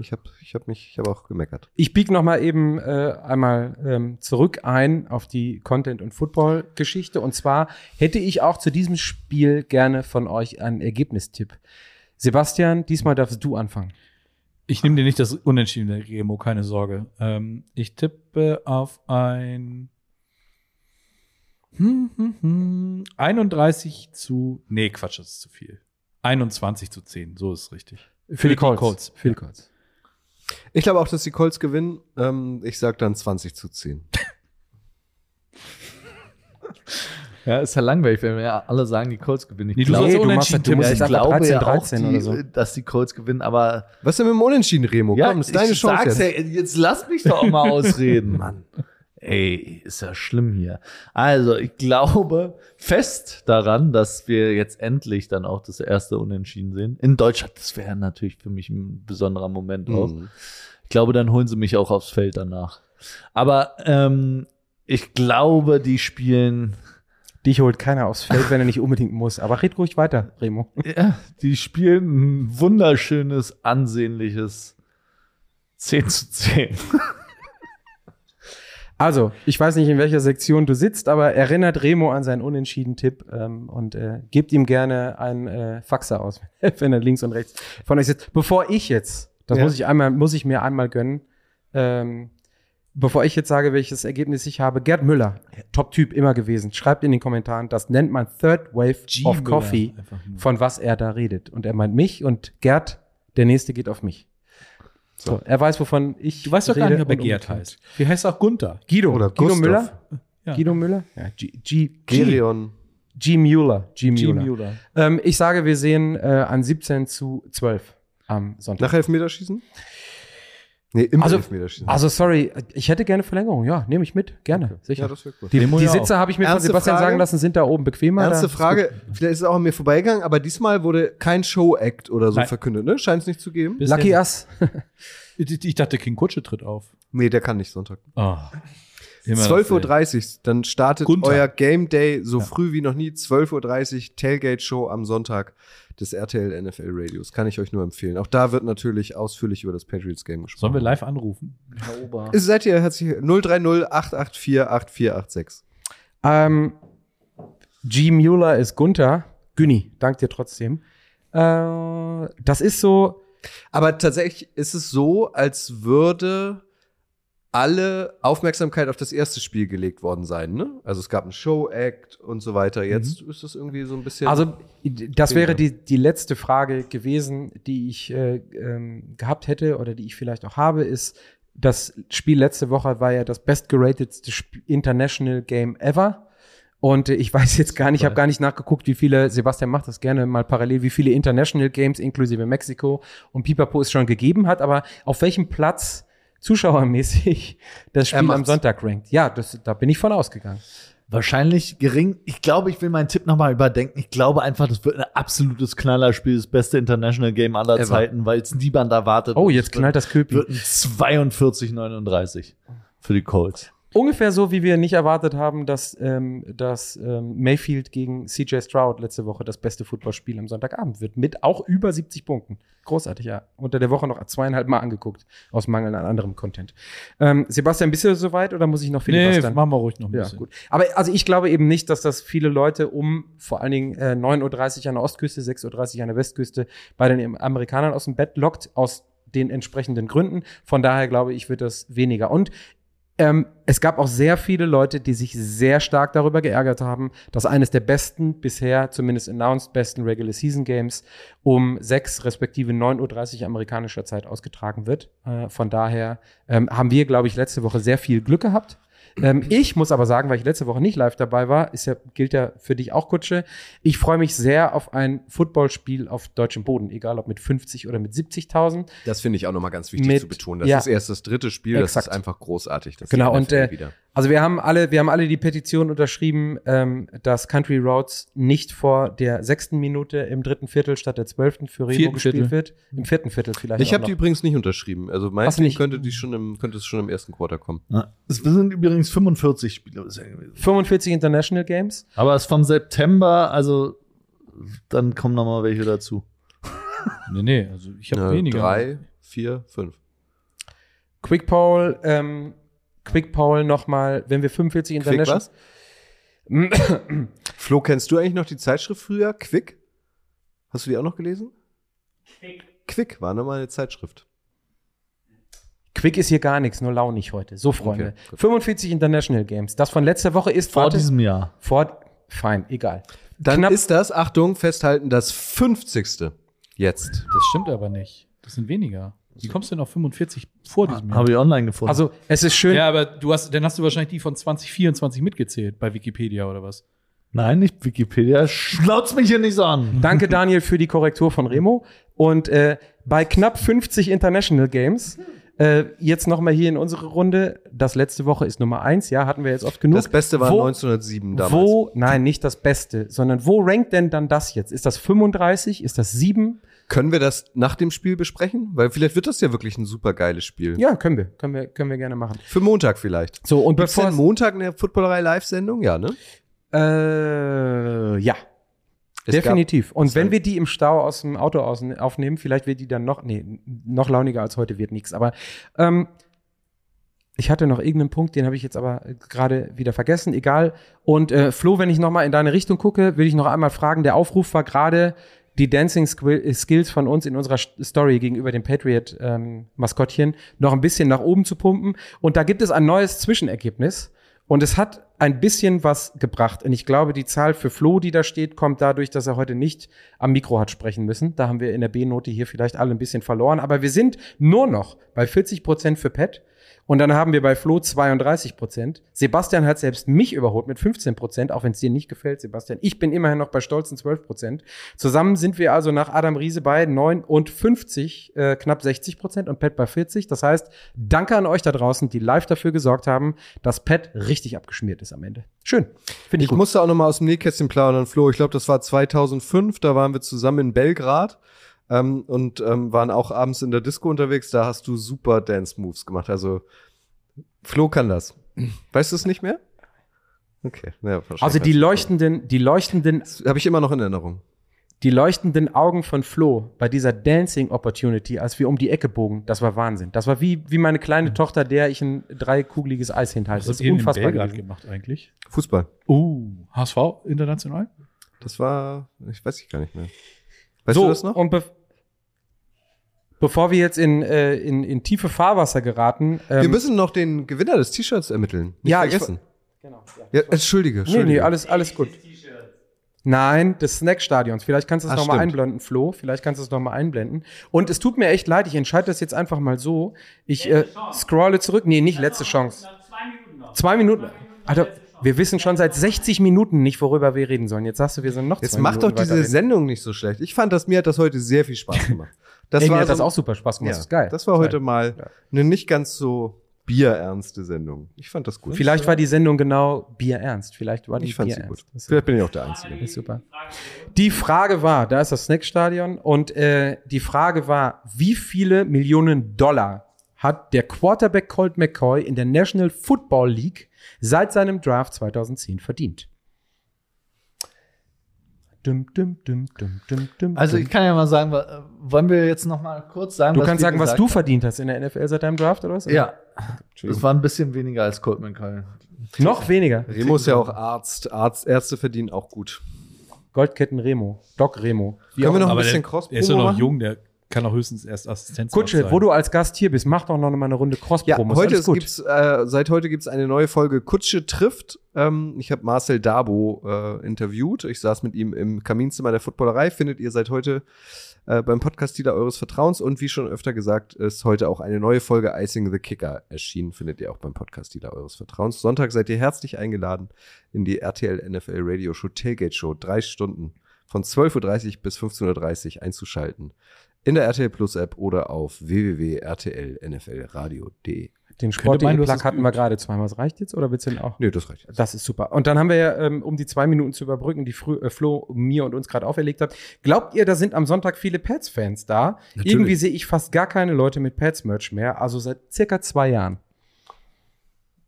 Ich habe ich hab mich, ich habe auch gemeckert. Ich bieg noch mal eben äh, einmal ähm, zurück ein auf die Content- und Football-Geschichte. Und zwar hätte ich auch zu diesem Spiel gerne von euch einen Ergebnistipp. Sebastian, diesmal darfst du anfangen. Ich nehme dir nicht das Unentschiedene, Remo, keine Sorge. Ähm, ich tippe auf ein hm, hm, hm, einunddreißig zu, nee, Quatsch, das ist zu viel. einundzwanzig zu zehn, so ist es richtig. Für, Für die, die Colts. Colts. Für die Colts. Ich glaube auch, dass die Colts gewinnen. Ähm, ich sage dann zwanzig zu zehn. Ja, ist ja langweilig, wenn wir ja alle sagen, die Colts gewinnen. Ich nee, glaube, du, du machst, du musst ja, ich glaube dreizehn, ja auch, die, oder so, dass die Colts gewinnen, aber was denn mit dem Unentschieden, Remo? Ja, komm, ist deine Chance jetzt. Ja, jetzt lass mich doch auch mal ausreden, Mann. Ey, ist ja schlimm hier. Also, ich glaube fest daran, dass wir jetzt endlich dann auch das erste Unentschieden sehen. In Deutschland, das wäre natürlich für mich ein besonderer Moment auch. Mhm. Ich glaube, dann holen sie mich auch aufs Feld danach. Aber ähm, ich glaube, die spielen Dich holt keiner aufs Feld, wenn er nicht unbedingt muss. Aber red ruhig weiter, Remo. Ja, die spielen ein wunderschönes, ansehnliches zehn zu zehn. Also, ich weiß nicht, in welcher Sektion du sitzt, aber erinnert Remo an seinen Unentschieden-Tipp ähm, und äh, gebt ihm gerne einen äh, Faxer aus, wenn er links und rechts von euch sitzt. Bevor ich jetzt, das ja. muss ich einmal, muss ich mir einmal gönnen, ähm, bevor ich jetzt sage, welches Ergebnis ich habe, Gerd Müller, Top-Typ immer gewesen, schreibt in den Kommentaren, das nennt man Third Wave G of Müller. Coffee, von was er da redet. Und er meint mich und Gerd, der Nächste geht auf mich. So, er weiß, wovon ich. Du weißt doch gar nicht, ob er Gerd heißt. Wie heißt auch Gunther? Guido. Oder Guido Müller? Ja. Guido Müller? Ja, G. G. Gerion. G. Müller. G. Müller. G. Müller. Ähm, ich sage, wir sehen äh, an siebzehn zu zwölf am Sonntag. Nach Elfmeterschießen? Nee, immer also, Elfmeterschießen. Also, sorry, ich hätte gerne Verlängerung. Ja, nehme ich mit. Gerne. Okay. Sicher. Ja, das wird gut. Die, die Sitze habe ich mir ernste von Sebastian Frage, sagen lassen, sind da oben bequemer. Ernste Frage, ist vielleicht ist es auch an mir vorbeigegangen, aber diesmal wurde kein Show-Act oder so Nein. verkündet, ne? Scheint es nicht zu geben. Bisher Lucky Ass. Ich dachte, King Kutsche tritt auf. Nee, der kann nicht Sonntag. Oh. zwölf Uhr dreißig, dann startet Gunther. Euer Game Day so ja. früh wie noch nie. zwölf Uhr dreißig, Tailgate-Show am Sonntag des R T L N F L Radios. Kann ich euch nur empfehlen. Auch da wird natürlich ausführlich über das Patriots-Game gesprochen. Sollen wir live anrufen? Herr Ober. Ist, seid ihr herzlich null drei null acht acht vier acht vier acht sechs. Ähm, G. Müller ist Gunther. Günni, dank dir trotzdem. Äh, das ist so. Aber tatsächlich ist es so, als würde alle Aufmerksamkeit auf das erste Spiel gelegt worden sein, ne? Also es gab einen Show-Act und so weiter. Jetzt mhm. ist das irgendwie so ein bisschen. Also das wäre die, die letzte Frage gewesen, die ich äh, ähm, gehabt hätte oder die ich vielleicht auch habe, ist, das Spiel letzte Woche war ja das bestgeratedste International Game ever. Und ich weiß jetzt gar nicht, ich habe gar nicht nachgeguckt, wie viele, Sebastian macht das gerne mal parallel, wie viele International Games inklusive Mexiko und Pipapo es schon gegeben hat, aber auf welchem Platz zuschauermäßig das Spiel am Sonntag rankt. Ja, das, da bin ich von ausgegangen. Wahrscheinlich gering. Ich glaube, ich will meinen Tipp nochmal überdenken. Ich glaube einfach, das wird ein absolutes Knallerspiel, das beste International Game aller Ever. Zeiten, weil es niemand erwartet. Oh, jetzt knallt das Köpi. Wird ein zweiundvierzig neununddreißig für die Colts. Ungefähr so, wie wir nicht erwartet haben, dass, ähm, dass ähm, Mayfield gegen C J Stroud letzte Woche das beste Footballspiel am Sonntagabend wird. Mit auch über siebzig Punkten. Großartig, ja. Unter der Woche noch zweieinhalb Mal angeguckt. Aus Mangel an anderem Content. Ähm, Sebastian, bist du soweit oder muss ich noch viel Nee, was dann? Machen wir ruhig noch ein bisschen. Ja, gut. Aber also ich glaube eben nicht, dass das viele Leute um vor allen Dingen äh, neun Uhr dreißig an der Ostküste, sechs Uhr dreißig an der Westküste bei den Amerikanern aus dem Bett lockt, aus den entsprechenden Gründen. Von daher glaube ich, wird das weniger. Und Ähm, es gab auch sehr viele Leute, die sich sehr stark darüber geärgert haben, dass eines der besten bisher, zumindest announced, besten Regular Season Games um sechs respektive neun Uhr dreißig amerikanischer Zeit ausgetragen wird. Äh, von daher ähm, haben wir, glaube ich, letzte Woche sehr viel Glück gehabt. Ähm, ich muss aber sagen, weil ich letzte Woche nicht live dabei war, ist ja, gilt ja für dich auch, Kutsche, ich freue mich sehr auf ein Footballspiel auf deutschem Boden, egal ob mit fünfzig oder mit siebzigtausend. Das finde ich auch nochmal ganz wichtig mit, zu betonen. Das ja, ist erst das dritte Spiel, exakt. Das ist einfach großartig. Das genau, und äh, wieder. Also wir haben alle, wir haben alle die Petition unterschrieben, ähm, dass Country Roads nicht vor der sechsten Minute im dritten Viertel statt der zwölften für Remo vierten gespielt Viertel. Wird. Im vierten Viertel vielleicht. Ich habe die übrigens nicht unterschrieben. Also meistens könnte die schon im, könnte es schon im ersten Quarter kommen. Ja. Es sind übrigens fünfundvierzig Spiele bisher gewesen. fünfundvierzig International Games. Aber es ist vom September, also dann kommen noch mal welche dazu. nee, nee, also ich habe weniger. Drei, vier, fünf. Quick Poll, ähm, Quick Paul nochmal, wenn wir fünfundvierzig International. Quick was? Flo, kennst du eigentlich noch die Zeitschrift früher? Quick? Hast du die auch noch gelesen? Quick. Quick war nochmal eine Zeitschrift. Quick ist hier gar nichts, nur launig heute. So, Freunde. Okay, fünfundvierzig International Games. Das von letzter Woche ist vor warte, diesem Jahr. Vor, fein, egal. Dann knapp ist das, Achtung, festhalten, das fünfzigste jetzt. Das stimmt aber nicht. Das sind weniger. Wie kommst du denn auf fünfundvierzig vor diesem Jahr? Habe ich online gefunden. Also, es ist schön. Ja, aber du hast, dann hast du wahrscheinlich die von zwanzig vierundzwanzig mitgezählt bei Wikipedia oder was? Nein, nicht Wikipedia. Schlaut's mich hier nicht so an. Danke, Daniel, für die Korrektur von Remo. Und äh, bei knapp fünfzig International Games, äh, jetzt nochmal hier in unsere Runde. Das letzte Woche ist Nummer eins. Ja, hatten wir jetzt oft genug. Das Beste war wo, neunzehnhundertsieben damals. Wo, nein, nicht das Beste, sondern wo rankt denn dann das jetzt? Ist das fünfunddreißig? Ist das sieben? Können wir das nach dem Spiel besprechen? Weil vielleicht wird das ja wirklich ein super geiles Spiel. Ja, können wir. Können wir, können wir gerne machen. Für Montag vielleicht. So, und bevor denn Montag eine Footballerei-Live-Sendung? Ja, ne? Äh, ja. Es definitiv. Und wenn wir die im Stau aus dem Auto aufnehmen, vielleicht wird die dann noch, nee, noch launiger als heute wird nichts. Aber ähm, ich hatte noch irgendeinen Punkt, den habe ich jetzt aber gerade wieder vergessen. Egal. Und äh, Flo, wenn ich noch mal in deine Richtung gucke, will ich noch einmal fragen. Der Aufruf war gerade die Dancing Skills von uns in unserer Story gegenüber dem Patriot-Maskottchen ähm, noch ein bisschen nach oben zu pumpen. Und da gibt es ein neues Zwischenergebnis. Und es hat ein bisschen was gebracht. Und ich glaube, die Zahl für Flo, die da steht, kommt dadurch, dass er heute nicht am Mikro hat sprechen müssen. Da haben wir in der B-Note hier vielleicht alle ein bisschen verloren. Aber wir sind nur noch bei vierzig Prozent für Pat, Und dann haben wir bei Flo zweiunddreißig Prozent. Sebastian hat selbst mich überholt mit fünfzehn Prozent, auch wenn es dir nicht gefällt, Sebastian. Ich bin immerhin noch bei stolzen zwölf Prozent. Zusammen sind wir also nach Adam Riese bei neunundfünfzig, äh, knapp sechzig Prozent und Pat bei vierzig. Das heißt, danke an euch da draußen, die live dafür gesorgt haben, dass Pat richtig abgeschmiert ist am Ende. Schön. Finde ich gut. Ich musste auch noch mal aus dem Nähkästchen plaudern, Flo. Ich glaube, das war zweitausendfünf, da waren wir zusammen in Belgrad. Ähm, und ähm, waren auch abends in der Disco unterwegs. Da hast du super Dance-Moves gemacht. Also, Flo kann das. Weißt du es nicht mehr? Okay. Ja, also, die leuchtenden, die leuchtenden. Das habe ich immer noch in Erinnerung. Die leuchtenden Augen von Flo bei dieser Dancing-Opportunity, als wir um die Ecke bogen, das war Wahnsinn. Das war wie, wie meine kleine mhm. Tochter, der ich ein dreikugeliges Eis hinhalte. Das ist unfassbar gewesen. Gemacht eigentlich? Fußball. Uh, H S V international? Das war, ich weiß ich gar nicht mehr. Weißt so, du das noch? Und be- bevor wir jetzt in, äh, in, in tiefe Fahrwasser geraten. Ähm, wir müssen noch den Gewinner des T-Shirts ermitteln. Nicht ja, vergessen. Ich, genau, ja, ja, entschuldige, entschuldige. Nee, nee, alles, alles gut. Nein, des Snackstadions. Vielleicht kannst du es nochmal einblenden, Flo. Vielleicht kannst du es nochmal einblenden. Und es tut mir echt leid, ich entscheide das jetzt einfach mal so. Ich äh, scrolle zurück. Nee, nicht letzte Chance. Zwei Minuten noch. Zwei Minuten. Alter. Wir wissen schon seit sechzig Minuten nicht, worüber wir reden sollen. Jetzt sagst du, wir sind noch zwei Jetzt mach Minuten doch diese weiterhin. Sendung nicht so schlecht. Ich fand das, mir hat das heute sehr viel Spaß gemacht. Das Ey, war mir hat so, das auch super Spaß gemacht. Ja, das ist geil. Das war heute mal ja. eine nicht ganz so bierernste Sendung. Ich fand das gut. Vielleicht war die Sendung genau bierernst. Vielleicht war die ich fand Bier sie ernst. gut. Vielleicht bin ich auch der Einzige. Das ist super. Die Frage war, da ist das Snackstadion und äh, die Frage war, wie viele Millionen Dollar hat der Quarterback Colt McCoy in der National Football League seit seinem Draft zweitausendzehn verdient? Dum, dum, dum, dum, dum, dum, also ich kann ja mal sagen, wollen wir jetzt noch mal kurz sagen, du was du kannst sagen, was du haben. verdient hast in der N F L seit deinem Draft oder was? Ja, das war ein bisschen weniger als Colt McCoy. Noch weniger? Remo ist ja auch Arzt. Arzt, Ärzte verdienen auch gut. Goldketten Remo, Doc Remo. Wie Können wir noch ein bisschen Cross-Promo? Er ist ja noch jung, der kann auch höchstens erst Assistenz sein. Kutsche, wo du als Gast hier bist, mach doch noch mal eine Runde Cross-Promo. Ja, heute ist, gibt's, äh, seit heute gibt es eine neue Folge Kutsche trifft. Ähm, ich habe Marcel Dabo äh, interviewt. Ich saß mit ihm im Kaminzimmer der Footballerei. Findet ihr seit heute äh, beim Podcast-Dealer eures Vertrauens. Und wie schon öfter gesagt, ist heute auch eine neue Folge Icing the Kicker erschienen. Findet ihr auch beim Podcast-Dealer eures Vertrauens. Sonntag seid ihr herzlich eingeladen in die R T L N F L Radio Show Tailgate Show. Drei Stunden von zwölf Uhr dreißig bis fünfzehn Uhr dreißig einzuschalten. In der R T L Plus App oder auf w w w punkt r t l n f l radio punkt d e. Den Sporting-Plug hatten wir gerade zweimal. Das reicht jetzt oder willst du denn auch? Nee, das reicht jetzt. Das ist super. Und dann haben wir ja, um die zwei Minuten zu überbrücken, die Flo mir und uns gerade auferlegt hat. Glaubt ihr, da sind am Sonntag viele Pats-Fans da? Natürlich. Irgendwie sehe ich fast gar keine Leute mit Pats-Merch mehr, also seit circa zwei Jahren.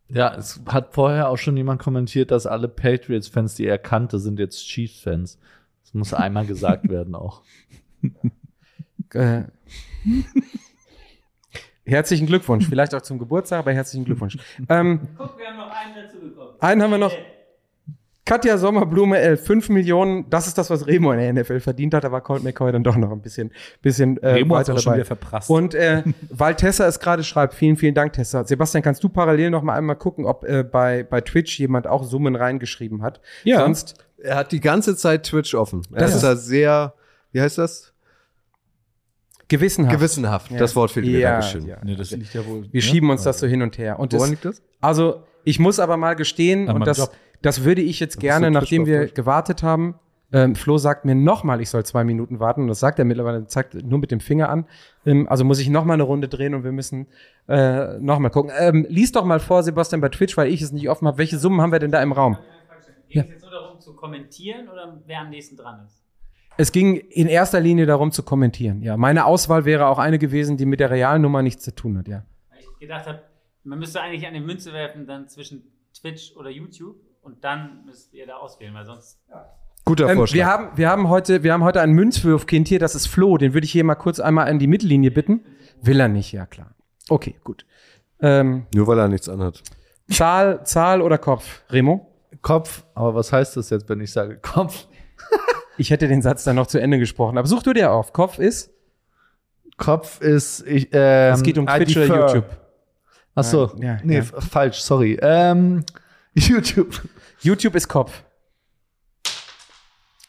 Ja, es hat vorher auch schon jemand kommentiert, dass alle Patriots-Fans, die er kannte, sind jetzt Chiefs-Fans. Das muss einmal gesagt werden auch. Äh. Herzlichen Glückwunsch, vielleicht auch zum Geburtstag, aber herzlichen Glückwunsch. Ähm, Guck, wir haben noch einen dazu bekommen. Einen haben wir noch. Katja Sommerblume L, fünf Millionen, das ist das, was Remo in der N F L verdient hat, da war Colt McCoy dann doch noch ein bisschen, bisschen äh, Remo weiter dabei. Schon wieder verprasst. Und äh, weil Tessa es gerade schreibt, vielen, vielen Dank, Tessa. Sebastian, kannst du parallel noch mal einmal gucken, ob äh, bei, bei Twitch jemand auch Summen reingeschrieben hat? Ja. Sonst, er hat die ganze Zeit Twitch offen. Er das ist da sehr, wie heißt das? Gewissenhaft. Gewissenhaft, ja. Das Wort fehlt mir. Ja, Dankeschön. Ja. Nee, das liegt ja wohl, wir ne? schieben uns das so hin und her. Und woran liegt das? Also, ich muss aber mal gestehen, aber und das, das würde ich jetzt gerne, nachdem wir durch. gewartet haben, ähm, Flo sagt mir nochmal, ich soll zwei Minuten warten. Und das sagt er mittlerweile, zeigt nur mit dem Finger an. Ähm, also muss ich nochmal eine Runde drehen und wir müssen äh, nochmal gucken. Ähm, lies doch mal vor, Sebastian, bei Twitch, weil ich es nicht offen habe. Welche Summen haben wir denn da im Raum? Geht es jetzt nur darum zu kommentieren oder wer am nächsten dran ist? Es ging in erster Linie darum zu kommentieren, ja. Meine Auswahl wäre auch eine gewesen, die mit der realen Nummer nichts zu tun hat, ja. Weil ich gedacht habe, man müsste eigentlich eine Münze werfen, dann zwischen Twitch oder YouTube und dann müsst ihr da auswählen, weil sonst... Ja. Guter ähm, Vorschlag. Wir haben, wir haben heute, wir haben heute ein Münzwürfkind hier, das ist Flo, den würde ich hier mal kurz einmal in die Mittellinie bitten. Will er nicht, ja klar. Okay, gut. Ähm, Nur weil er nichts anhat. Zahl, Zahl oder Kopf, Remo? Kopf, aber was heißt das jetzt, wenn ich sage Kopf? Ich hätte den Satz dann noch zu Ende gesprochen. Aber such du dir auf. Kopf ist? Kopf ist... Ich, ähm, es geht um Twitch oder YouTube. Ach so. Ja, nee, ja. F- falsch, sorry. Ähm, YouTube. YouTube ist Kopf.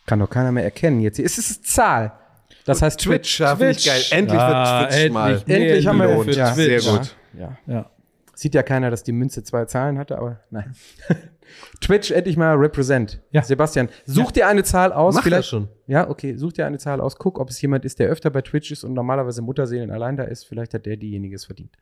Kann doch keiner mehr erkennen jetzt. Es ist Zahl. Das heißt Twitch. Twitch. Twitch. Geil. Endlich ah, wird Twitch endlich, mal. Endlich haben wir Twitch. Ja. Sehr gut. Ja. Ja. Sieht ja keiner, dass die Münze zwei Zahlen hatte, aber nein. Twitch endlich mal represent. Ja. Sebastian, such ja. dir eine Zahl aus. Mach vielleicht das schon. Ja, okay, such dir eine Zahl aus. Guck, ob es jemand ist, der öfter bei Twitch ist und normalerweise Mutterseelen allein da ist. Vielleicht hat der diejenige es verdient.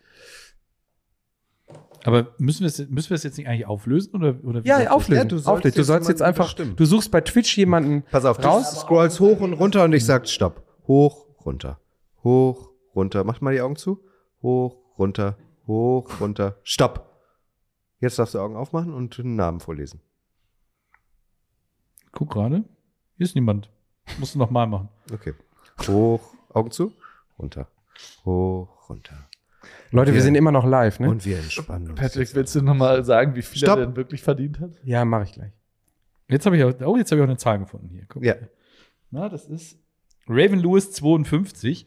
Aber müssen wir es müssen wir es jetzt nicht eigentlich auflösen? Oder, oder wie ja, auflösen. Ja, du sollst, auflösen. Jetzt, du sollst jetzt einfach, bestimmen. Du suchst bei Twitch jemanden Pass auf, raus. Du scrollst hoch und runter und ich sag Stopp. Hoch, runter, hoch, runter. Mach mal die Augen zu. Hoch, runter, hoch, runter. Stopp. Jetzt darfst du Augen aufmachen und einen Namen vorlesen. Guck gerade. Hier ist niemand. Musst du nochmal machen. Okay. Hoch, Augen zu, runter, hoch, runter. Leute, wir, wir sind immer noch live, ne? Und wir entspannen uns. Patrick, willst du nochmal sagen, wie viel Stopp. er denn wirklich verdient hat? Ja, mache ich gleich. Jetzt habe ich, auch, oh, jetzt hab ich auch eine Zahl gefunden hier. Guck ja. Mal. Na, das ist Raven Lewis zweiundfünfzig.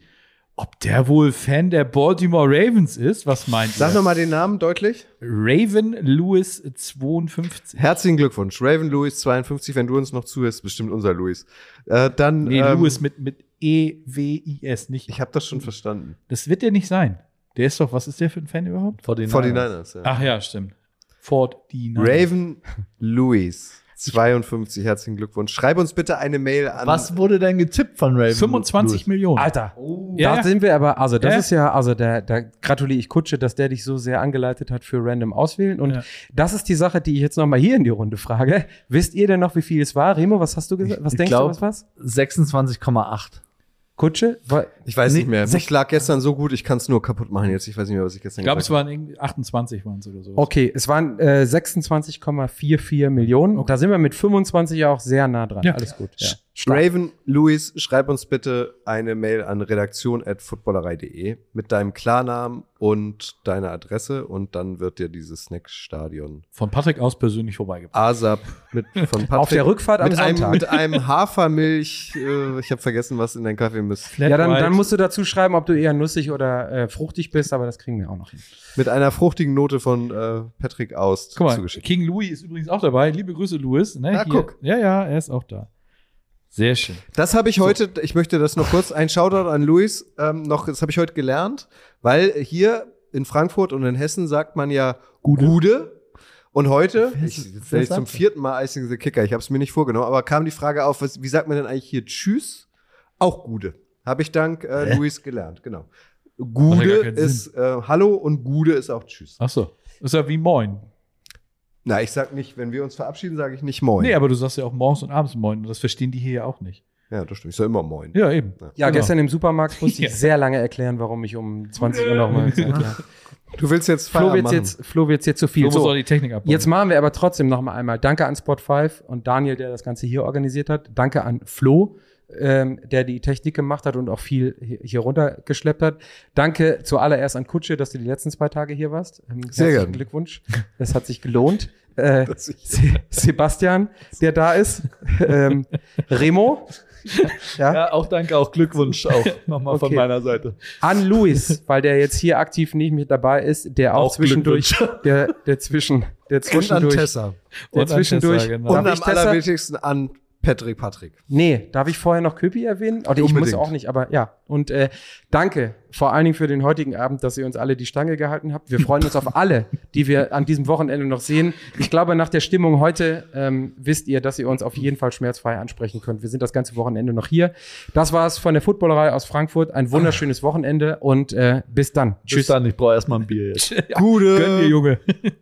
Ob der wohl Fan der Baltimore Ravens ist? Was meint ihr? Sag nochmal den Namen deutlich. Raven Lewis zweiundfünfzig. Herzlichen Glückwunsch. Raven Lewis zweiundfünfzig, wenn du uns noch zuhörst, bestimmt unser Louis. Äh, dann, nee, ähm, Louis mit, mit E W I S, nicht. Ich habe das schon verstanden. Das wird der nicht sein. Der ist doch, was ist der für ein Fan überhaupt? forty-niners. forty-niners, ja. Ach ja, stimmt. forty-niners. Raven Lewis zweiundfünfzig, herzlichen Glückwunsch. Schreib uns bitte eine Mail an. Was wurde denn getippt von Raven? fünfundzwanzig Lewis? Millionen. Alter, oh. da ja. sind wir aber, also das ja. ist ja, also da, da gratuliere ich Kutsche, dass der dich so sehr angeleitet hat für Random Auswählen. Und ja. das ist die Sache, die ich jetzt nochmal hier in die Runde frage. Wisst ihr denn noch, wie viel es war? Remo, was hast du gesagt? Was ich denkst glaub, du, was war sechsundzwanzig Komma acht. Kutsche? Ich weiß nicht mehr. Ich lag gestern so gut, ich kann es nur kaputt machen jetzt. Ich weiß nicht mehr, was ich gestern ich glaub, gesagt habe. Ich glaube, es waren achtundzwanzig waren es oder so. Okay, es waren äh, sechsundzwanzig Komma vierundvierzig Millionen. Okay. Da sind wir mit fünfundzwanzig auch sehr nah dran. Ja. Alles gut. Ja. Raven, Luis, schreib uns bitte eine Mail an redaktion at footballerei punkt de mit deinem Klarnamen und deiner Adresse und dann wird dir dieses Snackstadion von Patrick aus persönlich vorbeigebracht. A S A P mit von Patrick auf der Rückfahrt am mit Sonntag einem, mit einem Hafermilch. Äh, ich habe vergessen, was in deinen Kaffee müsst. Flat ja, dann, dann musst du dazu schreiben, ob du eher nussig oder äh, fruchtig bist, aber das kriegen wir auch noch hin. Mit einer fruchtigen Note von äh, Patrick aus Guck mal, zugeschickt. King Louis ist übrigens auch dabei. Liebe Grüße, Louis. Ne, Na, hier. guck. Ja, ja, er ist auch da. Sehr schön. Das habe ich heute, ich möchte das noch kurz, ein Shoutout an Luis, ähm, noch, das habe ich heute gelernt, weil hier in Frankfurt und in Hessen sagt man ja Gude. Gude. Und heute, ich, jetzt ich zum vierten Mal Icing the Kicker, ich habe es mir nicht vorgenommen, aber kam die Frage auf, was, wie sagt man denn eigentlich hier Tschüss? Auch Gude. Habe ich dank äh, Luis gelernt, genau. Gude ist äh, Hallo und Gude ist auch Tschüss. Ach so, ist ja wie Moin. Na, ich sag nicht, wenn wir uns verabschieden, sage ich nicht Moin. Nee, aber du sagst ja auch morgens und abends Moin. Und das verstehen die hier ja auch nicht. Ja, das stimmt. Ich sag immer Moin. Ja, eben. Ja, ja genau. Gestern im Supermarkt musste ich sehr lange erklären, warum ich um zwanzig Uhr nochmal gesagt habe. Du willst jetzt Feierabend machen. Jetzt, Flo wird's jetzt zu viel. Flo muss so, auch die Technik abbauen. Jetzt machen wir aber trotzdem nochmal einmal. Danke an Spot fünf und Daniel, der das Ganze hier organisiert hat. Danke an Flo, ähm, der die Technik gemacht hat und auch viel hier runtergeschleppt hat. Danke zuallererst an Kutsche, dass du die letzten zwei Tage hier warst. Ähm, Sehr gerne. Glückwunsch. Das hat sich gelohnt. Äh, Se- Sebastian, der da ist. ähm, Remo. Ja? ja, auch danke, auch Glückwunsch auch nochmal okay. von meiner Seite. An Luis, weil der jetzt hier aktiv nicht mit dabei ist, der auch, auch zwischendurch, der, der, zwischen, der zwischendurch. Und an Tessa. Der und zwischendurch. Tessa, genau. Und am allerwichtigsten an Patrick, Patrick. Nee, darf ich vorher noch Köpi erwähnen? Oder ich muss auch nicht, aber ja. Und äh, danke vor allen Dingen für den heutigen Abend, dass ihr uns alle die Stange gehalten habt. Wir freuen uns auf alle, die wir an diesem Wochenende noch sehen. Ich glaube, nach der Stimmung heute ähm, wisst ihr, dass ihr uns auf jeden Fall schmerzfrei ansprechen könnt. Wir sind das ganze Wochenende noch hier. Das war's von der Footballerei aus Frankfurt. Ein wunderschönes Wochenende und äh, bis dann. Bis Tschüss. Dann, ich brauche erstmal ein Bier jetzt. ja. Gute. Gönn dir, Junge.